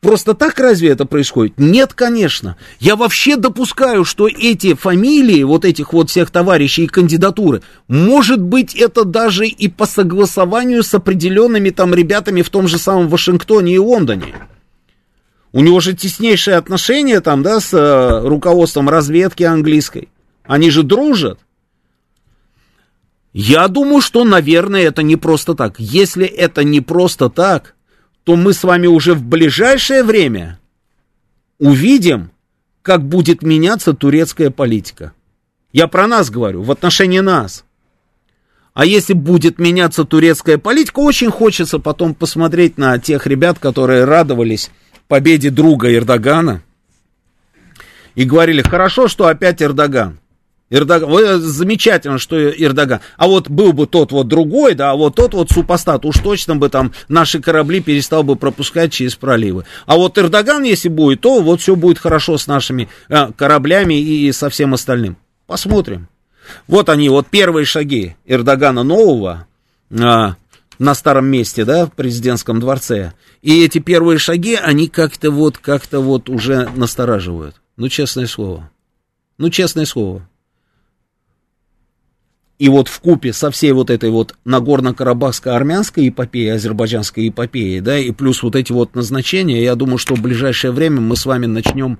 Просто так разве это происходит? Нет, конечно. Я вообще допускаю, что эти фамилии, вот этих вот всех товарищей и кандидатуры, может быть, это даже и по согласованию с определенными там ребятами в том же самом Вашингтоне и Лондоне. У него же теснейшие отношения там, да, с руководством разведки английской. Они же дружат. Я думаю, что, наверное, это не просто так. Если это не просто так, то мы с вами уже в ближайшее время увидим, как будет меняться турецкая политика. Я про нас говорю, в отношении нас. А если будет меняться турецкая политика, очень хочется потом посмотреть на тех ребят, которые радовались победе друга Эрдогана и говорили, хорошо, что опять Эрдоган. Замечательно, что Эрдоган. А вот был бы тот вот другой, да, а вот тот вот супостат, уж точно бы там наши корабли перестал бы пропускать через проливы. А вот Эрдоган, если будет, то вот все будет хорошо с нашими кораблями и со всем остальным. Посмотрим. Вот они, вот первые шаги Эрдогана нового на старом месте, да, в президентском дворце. И эти первые шаги, они как-то вот уже настораживают. Честное слово. И вот вкупе со всей вот этой вот нагорно-карабахско-армянской эпопеей, азербайджанской эпопеей, да, и плюс вот эти вот назначения, я думаю, что в ближайшее время мы с вами начнем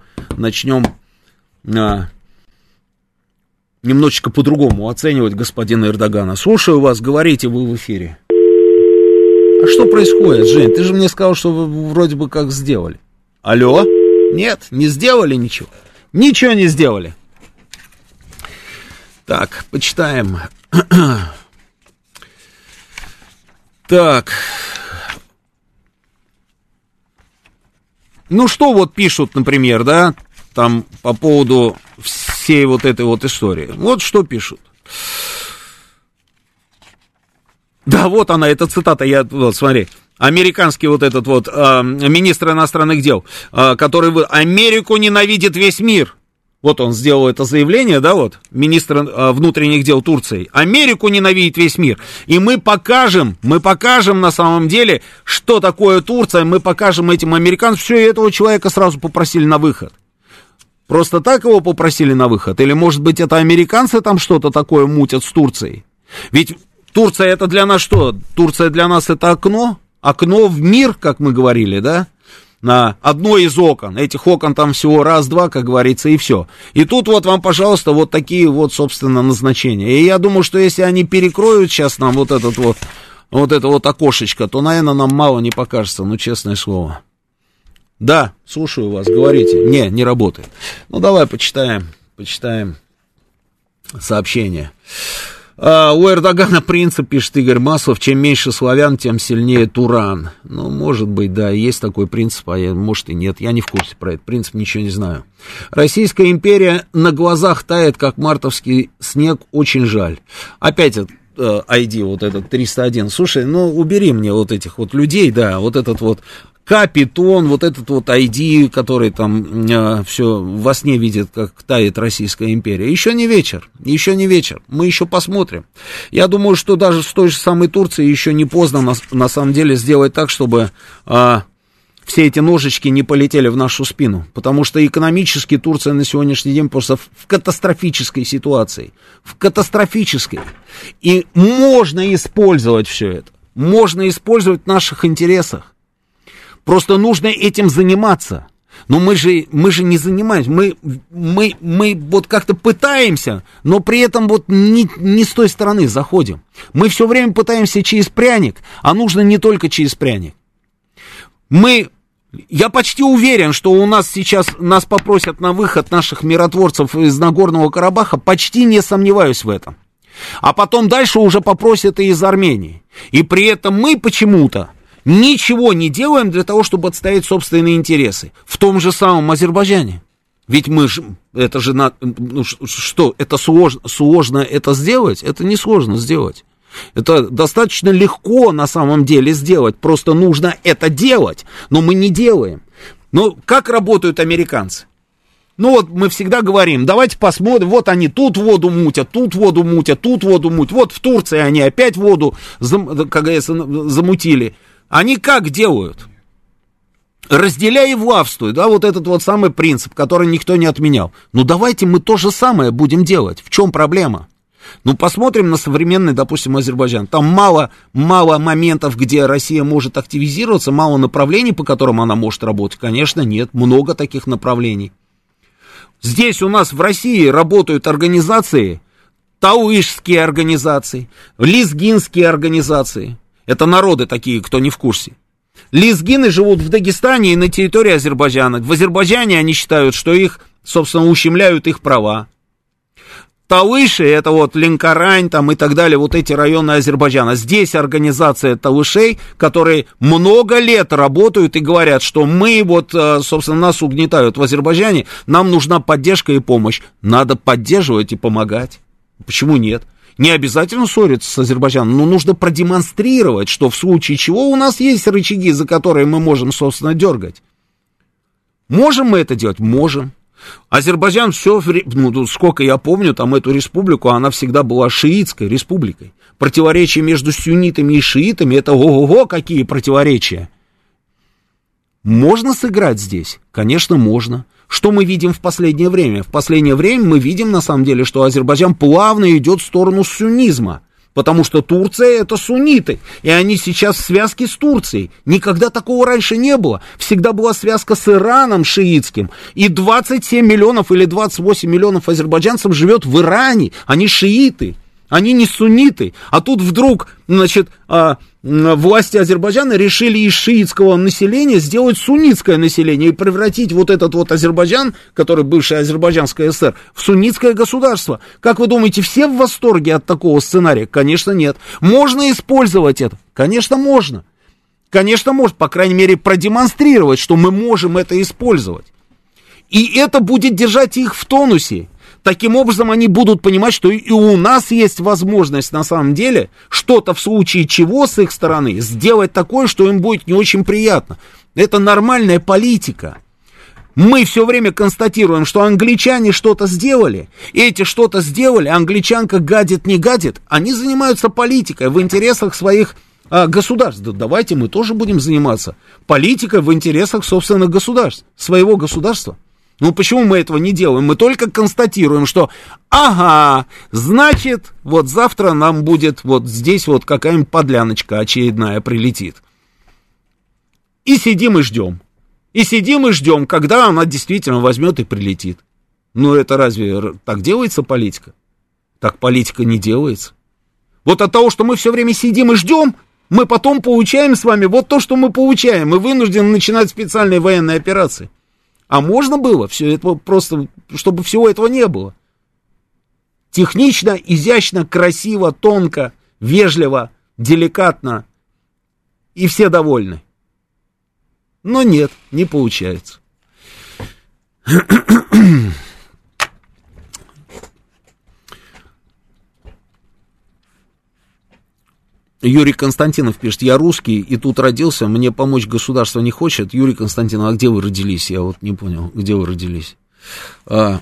немножечко по-другому оценивать господина Эрдогана. Слушаю вас, говорите, вы в эфире. А что происходит, Жень? Ты же мне сказал, что вы вроде бы как сделали. Алло? Нет, не сделали ничего. Ничего не сделали. Так, почитаем. Так. Что вот пишут, например, да, там по поводу всей вот этой вот истории. Вот что пишут. Да, вот она, эта цитата, смотри. Американский вот этот вот министр иностранных дел, который Америку ненавидит весь мир. Вот он сделал это заявление, да, вот, министр внутренних дел Турции. Америку ненавидит весь мир. И мы покажем на самом деле, что такое Турция, мы покажем этим американцам. Все, и этого человека сразу попросили на выход. Просто так его попросили на выход? Или, может быть, это американцы там что-то такое мутят с Турцией? Ведь Турция это для нас что? Турция для нас это окно. Окно в мир, как мы говорили, да? На одно из окон. Этих окон там всего раз-два, как говорится, и все. И тут вот вам, пожалуйста, вот такие вот, собственно, назначения. И я думаю, что если они перекроют сейчас нам вот этот вот это вот окошечко, то, наверное, нам мало не покажется, ну, честное слово. Да, слушаю вас, говорите. Не работает. Ну, давай почитаем сообщение. У Эрдогана принцип, пишет Игорь Маслов, чем меньше славян, тем сильнее Туран. Ну, может быть, да, есть такой принцип, а может и нет. Я не в курсе про этот принцип, ничего не знаю. Российская империя на глазах тает, как мартовский снег, очень жаль. Опять ID, вот этот 301. Слушай, ну, убери мне вот этих вот людей, да, вот этот вот Капитон, вот этот вот ID, который там все во сне видит, как тает Российская империя. Еще не вечер, мы еще посмотрим. Я думаю, что даже с той же самой Турции еще не поздно на самом деле сделать так, чтобы все эти ножички не полетели в нашу спину. Потому что экономически Турция на сегодняшний день просто в катастрофической ситуации. В катастрофической. И можно использовать все это. Можно использовать в наших интересах. Просто нужно этим заниматься. Но мы же не занимаемся. Мы вот как-то пытаемся, но при этом вот не с той стороны заходим. Мы все время пытаемся через пряник, а нужно не только через пряник. Я почти уверен, что у нас сейчас нас попросят на выход наших миротворцев из Нагорного Карабаха. Почти не сомневаюсь в этом. А потом дальше уже попросят и из Армении. И при этом мы почему-то ничего не делаем для того, чтобы отстоять собственные интересы. В том же самом Азербайджане. Ведь это сложно это сделать? Это не сложно сделать. Это достаточно легко на самом деле сделать. Просто нужно это делать. Но мы не делаем. Но как работают американцы? Ну вот мы всегда говорим, давайте посмотрим, вот они тут воду мутят. Вот в Турции они опять воду, как говорится, замутили. Они как делают? Разделяй и властвуй, да, вот этот вот самый принцип, который никто не отменял. Ну, давайте мы то же самое будем делать. В чем проблема? Ну, посмотрим на современный, допустим, Азербайджан. Там мало моментов, где Россия может активизироваться, мало направлений, по которым она может работать. Конечно, нет, много таких направлений. Здесь у нас в России работают организации, тауишские организации, лезгинские организации. Это народы такие, кто не в курсе. Лезгины живут в Дагестане и на территории Азербайджана. В Азербайджане они считают, что их, собственно, ущемляют их права. Талыши, это вот Ленкорань там и так далее, вот эти районы Азербайджана. Здесь организация талышей, которые много лет работают и говорят, что мы вот, собственно, нас угнетают в Азербайджане, нам нужна поддержка и помощь. Надо поддерживать и помогать. Почему нет? Не обязательно ссориться с Азербайджаном, но нужно продемонстрировать, что в случае чего у нас есть рычаги, за которые мы можем, собственно, дергать. Можем мы это делать? Можем. Азербайджан все, ну, сколько я помню, там эту республику, она всегда была шиитской республикой. Противоречия между суннитами и шиитами, это ого-го, какие противоречия. Можно сыграть здесь? Конечно, можно. Что мы видим в последнее время? В последнее время мы видим, на самом деле, что Азербайджан плавно идет в сторону суннизма, потому что Турция – это сунниты, и они сейчас в связке с Турцией. Никогда такого раньше не было. Всегда была связка с Ираном шиитским, и 27 миллионов или 28 миллионов азербайджанцев живет в Иране. Они шииты, они не сунниты, а тут вдруг, значит, власти Азербайджана решили из шиитского населения сделать суннитское население и превратить вот этот вот Азербайджан, который бывшая Азербайджанская ССР, в суннитское государство. Как вы думаете, все в восторге от такого сценария? Конечно, нет. Можно использовать это? Конечно, можно. Конечно, может, по крайней мере, продемонстрировать, что мы можем это использовать. И это будет держать их в тонусе. Таким образом, они будут понимать, что и у нас есть возможность, на самом деле, что-то в случае чего с их стороны сделать такое, что им будет не очень приятно. Это нормальная политика. Мы все время констатируем, что англичане что-то сделали, эти что-то сделали, англичанка гадит, не гадит, они занимаются политикой в интересах своих государств. Да давайте мы тоже будем заниматься политикой в интересах собственных государств, своего государства. Ну почему мы этого не делаем? Мы только констатируем, что ага, значит, вот завтра нам будет вот здесь вот какая-нибудь подляночка очередная прилетит. И сидим и ждем. И сидим и ждем, когда она действительно возьмет и прилетит. Ну это разве так делается политика? Так политика не делается. Вот от того, что мы все время сидим и ждем, мы потом получаем с вами вот то, что мы получаем. Мы вынуждены начинать специальные военные операции. А можно было все это просто, чтобы всего этого не было? Технично, изящно, красиво, тонко, вежливо, деликатно. И все довольны. Но нет, не получается. Юрий Константинов пишет, я русский и тут родился, мне помочь государство не хочет. Юрий Константинов, а где вы родились? Я вот не понял, где вы родились. Да,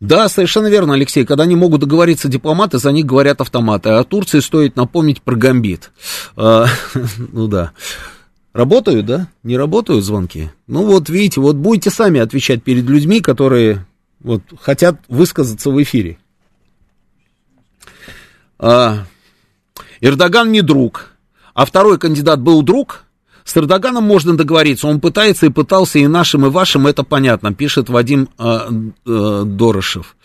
совершенно верно, Алексей, когда не могут договориться дипломаты, за них говорят автоматы. А о Турции стоит напомнить про гамбит. Ну да. Работают, да? Не работают звонки? Ну вот, видите, вот будете сами отвечать перед людьми, которые вот хотят высказаться в эфире. Эрдоган не друг, а второй кандидат был друг. С Эрдоганом можно договориться, он пытается и пытался, и нашим, и вашим, это понятно, пишет Вадим Дорошев.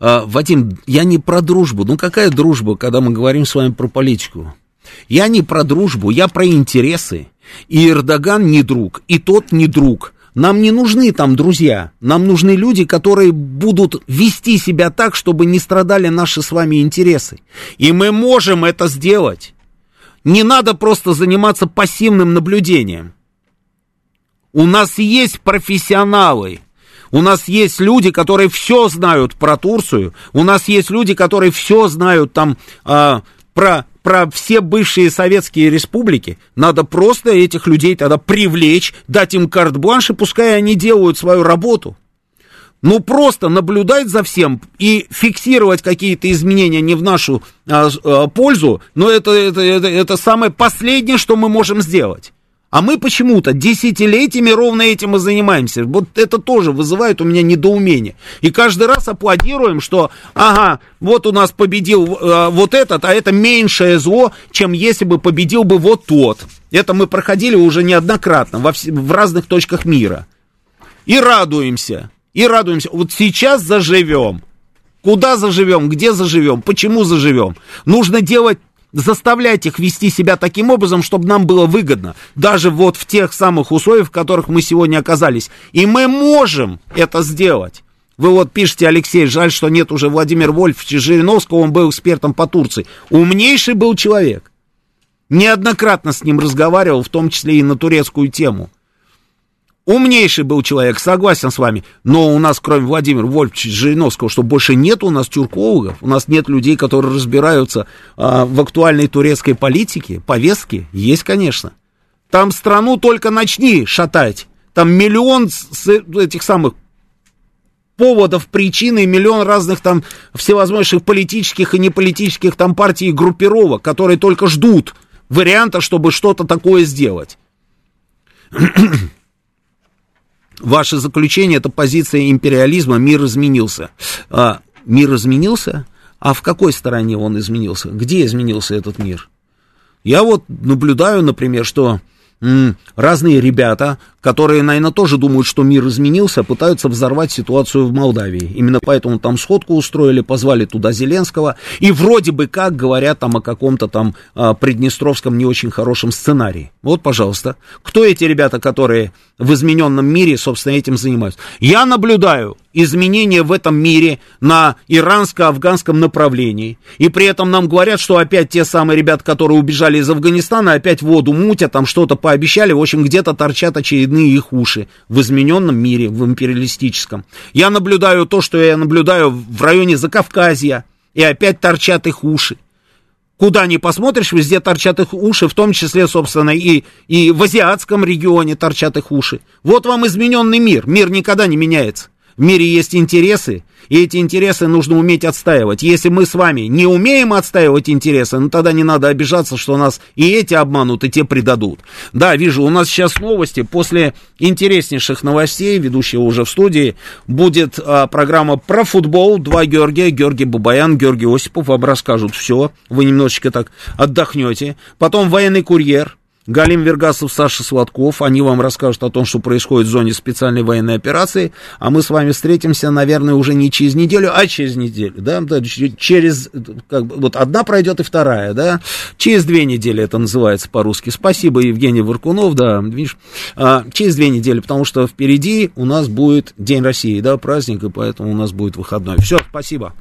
Вадим, я не про дружбу, ну какая дружба, когда мы говорим с вами про политику? Я не про дружбу, я про интересы. И Эрдоган не друг, и тот не друг. Нам не нужны там друзья, нам нужны люди, которые будут вести себя так, чтобы не страдали наши с вами интересы. И мы можем это сделать. Не надо просто заниматься пассивным наблюдением. У нас есть профессионалы. У нас есть люди, которые все знают про Турцию. У нас есть люди, которые все знают там про все бывшие советские республики. Надо просто этих людей тогда привлечь, дать им карт-бланш, и пускай они делают свою работу. Ну, просто наблюдать за всем и фиксировать какие-то изменения не в нашу пользу, но это самое последнее, что мы можем сделать. А мы почему-то десятилетиями ровно этим и занимаемся. Вот это тоже вызывает у меня недоумение. И каждый раз аплодируем, что ага, вот у нас победил вот этот, а это меньшее зло, чем если бы победил бы вот тот. Это мы проходили уже неоднократно в разных точках мира. И радуемся, и радуемся. Вот сейчас заживем. Куда заживем, где заживем, почему заживем. Нужно делать... заставлять их вести себя таким образом, чтобы нам было выгодно, даже вот в тех самых условиях, в которых мы сегодня оказались. И мы можем это сделать. Вы вот пишете, Алексей, жаль, что нет уже Владимира Вольфовича Жириновского, он был экспертом по Турции. Умнейший был человек. Неоднократно с ним разговаривал, в том числе и на турецкую тему. Умнейший был человек, согласен с вами. Но у нас, кроме Владимира Вольфовича Жириновского, что больше нет у нас тюркологов, у нас нет людей, которые разбираются в актуальной турецкой политике, повестке, есть, конечно. Там страну только начни шатать. Там миллион этих самых поводов, причин и миллион разных там всевозможных политических и неполитических там партий и группировок, которые только ждут варианта, чтобы что-то такое сделать. Ваше заключение — это позиция империализма, мир изменился. Мир изменился? А в какой стороне он изменился? Где изменился этот мир? Я вот наблюдаю, например, что разные ребята, которые, наверное, тоже думают, что мир изменился, пытаются взорвать ситуацию в Молдавии. Именно поэтому там сходку устроили, позвали туда Зеленского. И вроде бы как говорят там о каком-то там приднестровском не очень хорошем сценарии. Вот, пожалуйста. Кто эти ребята, которые в измененном мире, собственно, этим занимаются? Я наблюдаю изменения в этом мире на иранско-афганском направлении. И при этом нам говорят, что опять те самые ребята, которые убежали из Афганистана, опять воду мутят, там что-то пообещали, в общем, где-то торчат очередные их уши в измененном мире, в империалистическом. Я наблюдаю то, что я наблюдаю в районе Закавказья, и опять торчат их уши. Куда ни посмотришь, везде торчат их уши, в том числе, собственно, и в азиатском регионе торчат их уши. Вот вам измененный мир. Мир никогда не меняется. В мире есть интересы, и эти интересы нужно уметь отстаивать. Если мы с вами не умеем отстаивать интересы, ну тогда не надо обижаться, что нас и эти обманут, и те предадут. Да, вижу, у нас сейчас новости. После интереснейших новостей, ведущего уже в студии, будет программа про футбол. Два Георгия, Георгий Бубаян, Георгий Осипов вам расскажут все. Вы немножечко так отдохнете. Потом военный курьер. Галим Вергасов, Саша Сладков, они вам расскажут о том, что происходит в зоне специальной военной операции, а мы с вами встретимся, наверное, уже не через неделю, а через неделю, да, через, как бы, вот одна пройдет и вторая, да, через 2 недели это называется по-русски. Спасибо, Евгений Воркунов, да, видишь, через 2 недели, потому что впереди у нас будет День России, да, праздник, и поэтому у нас будет выходной. Все, спасибо.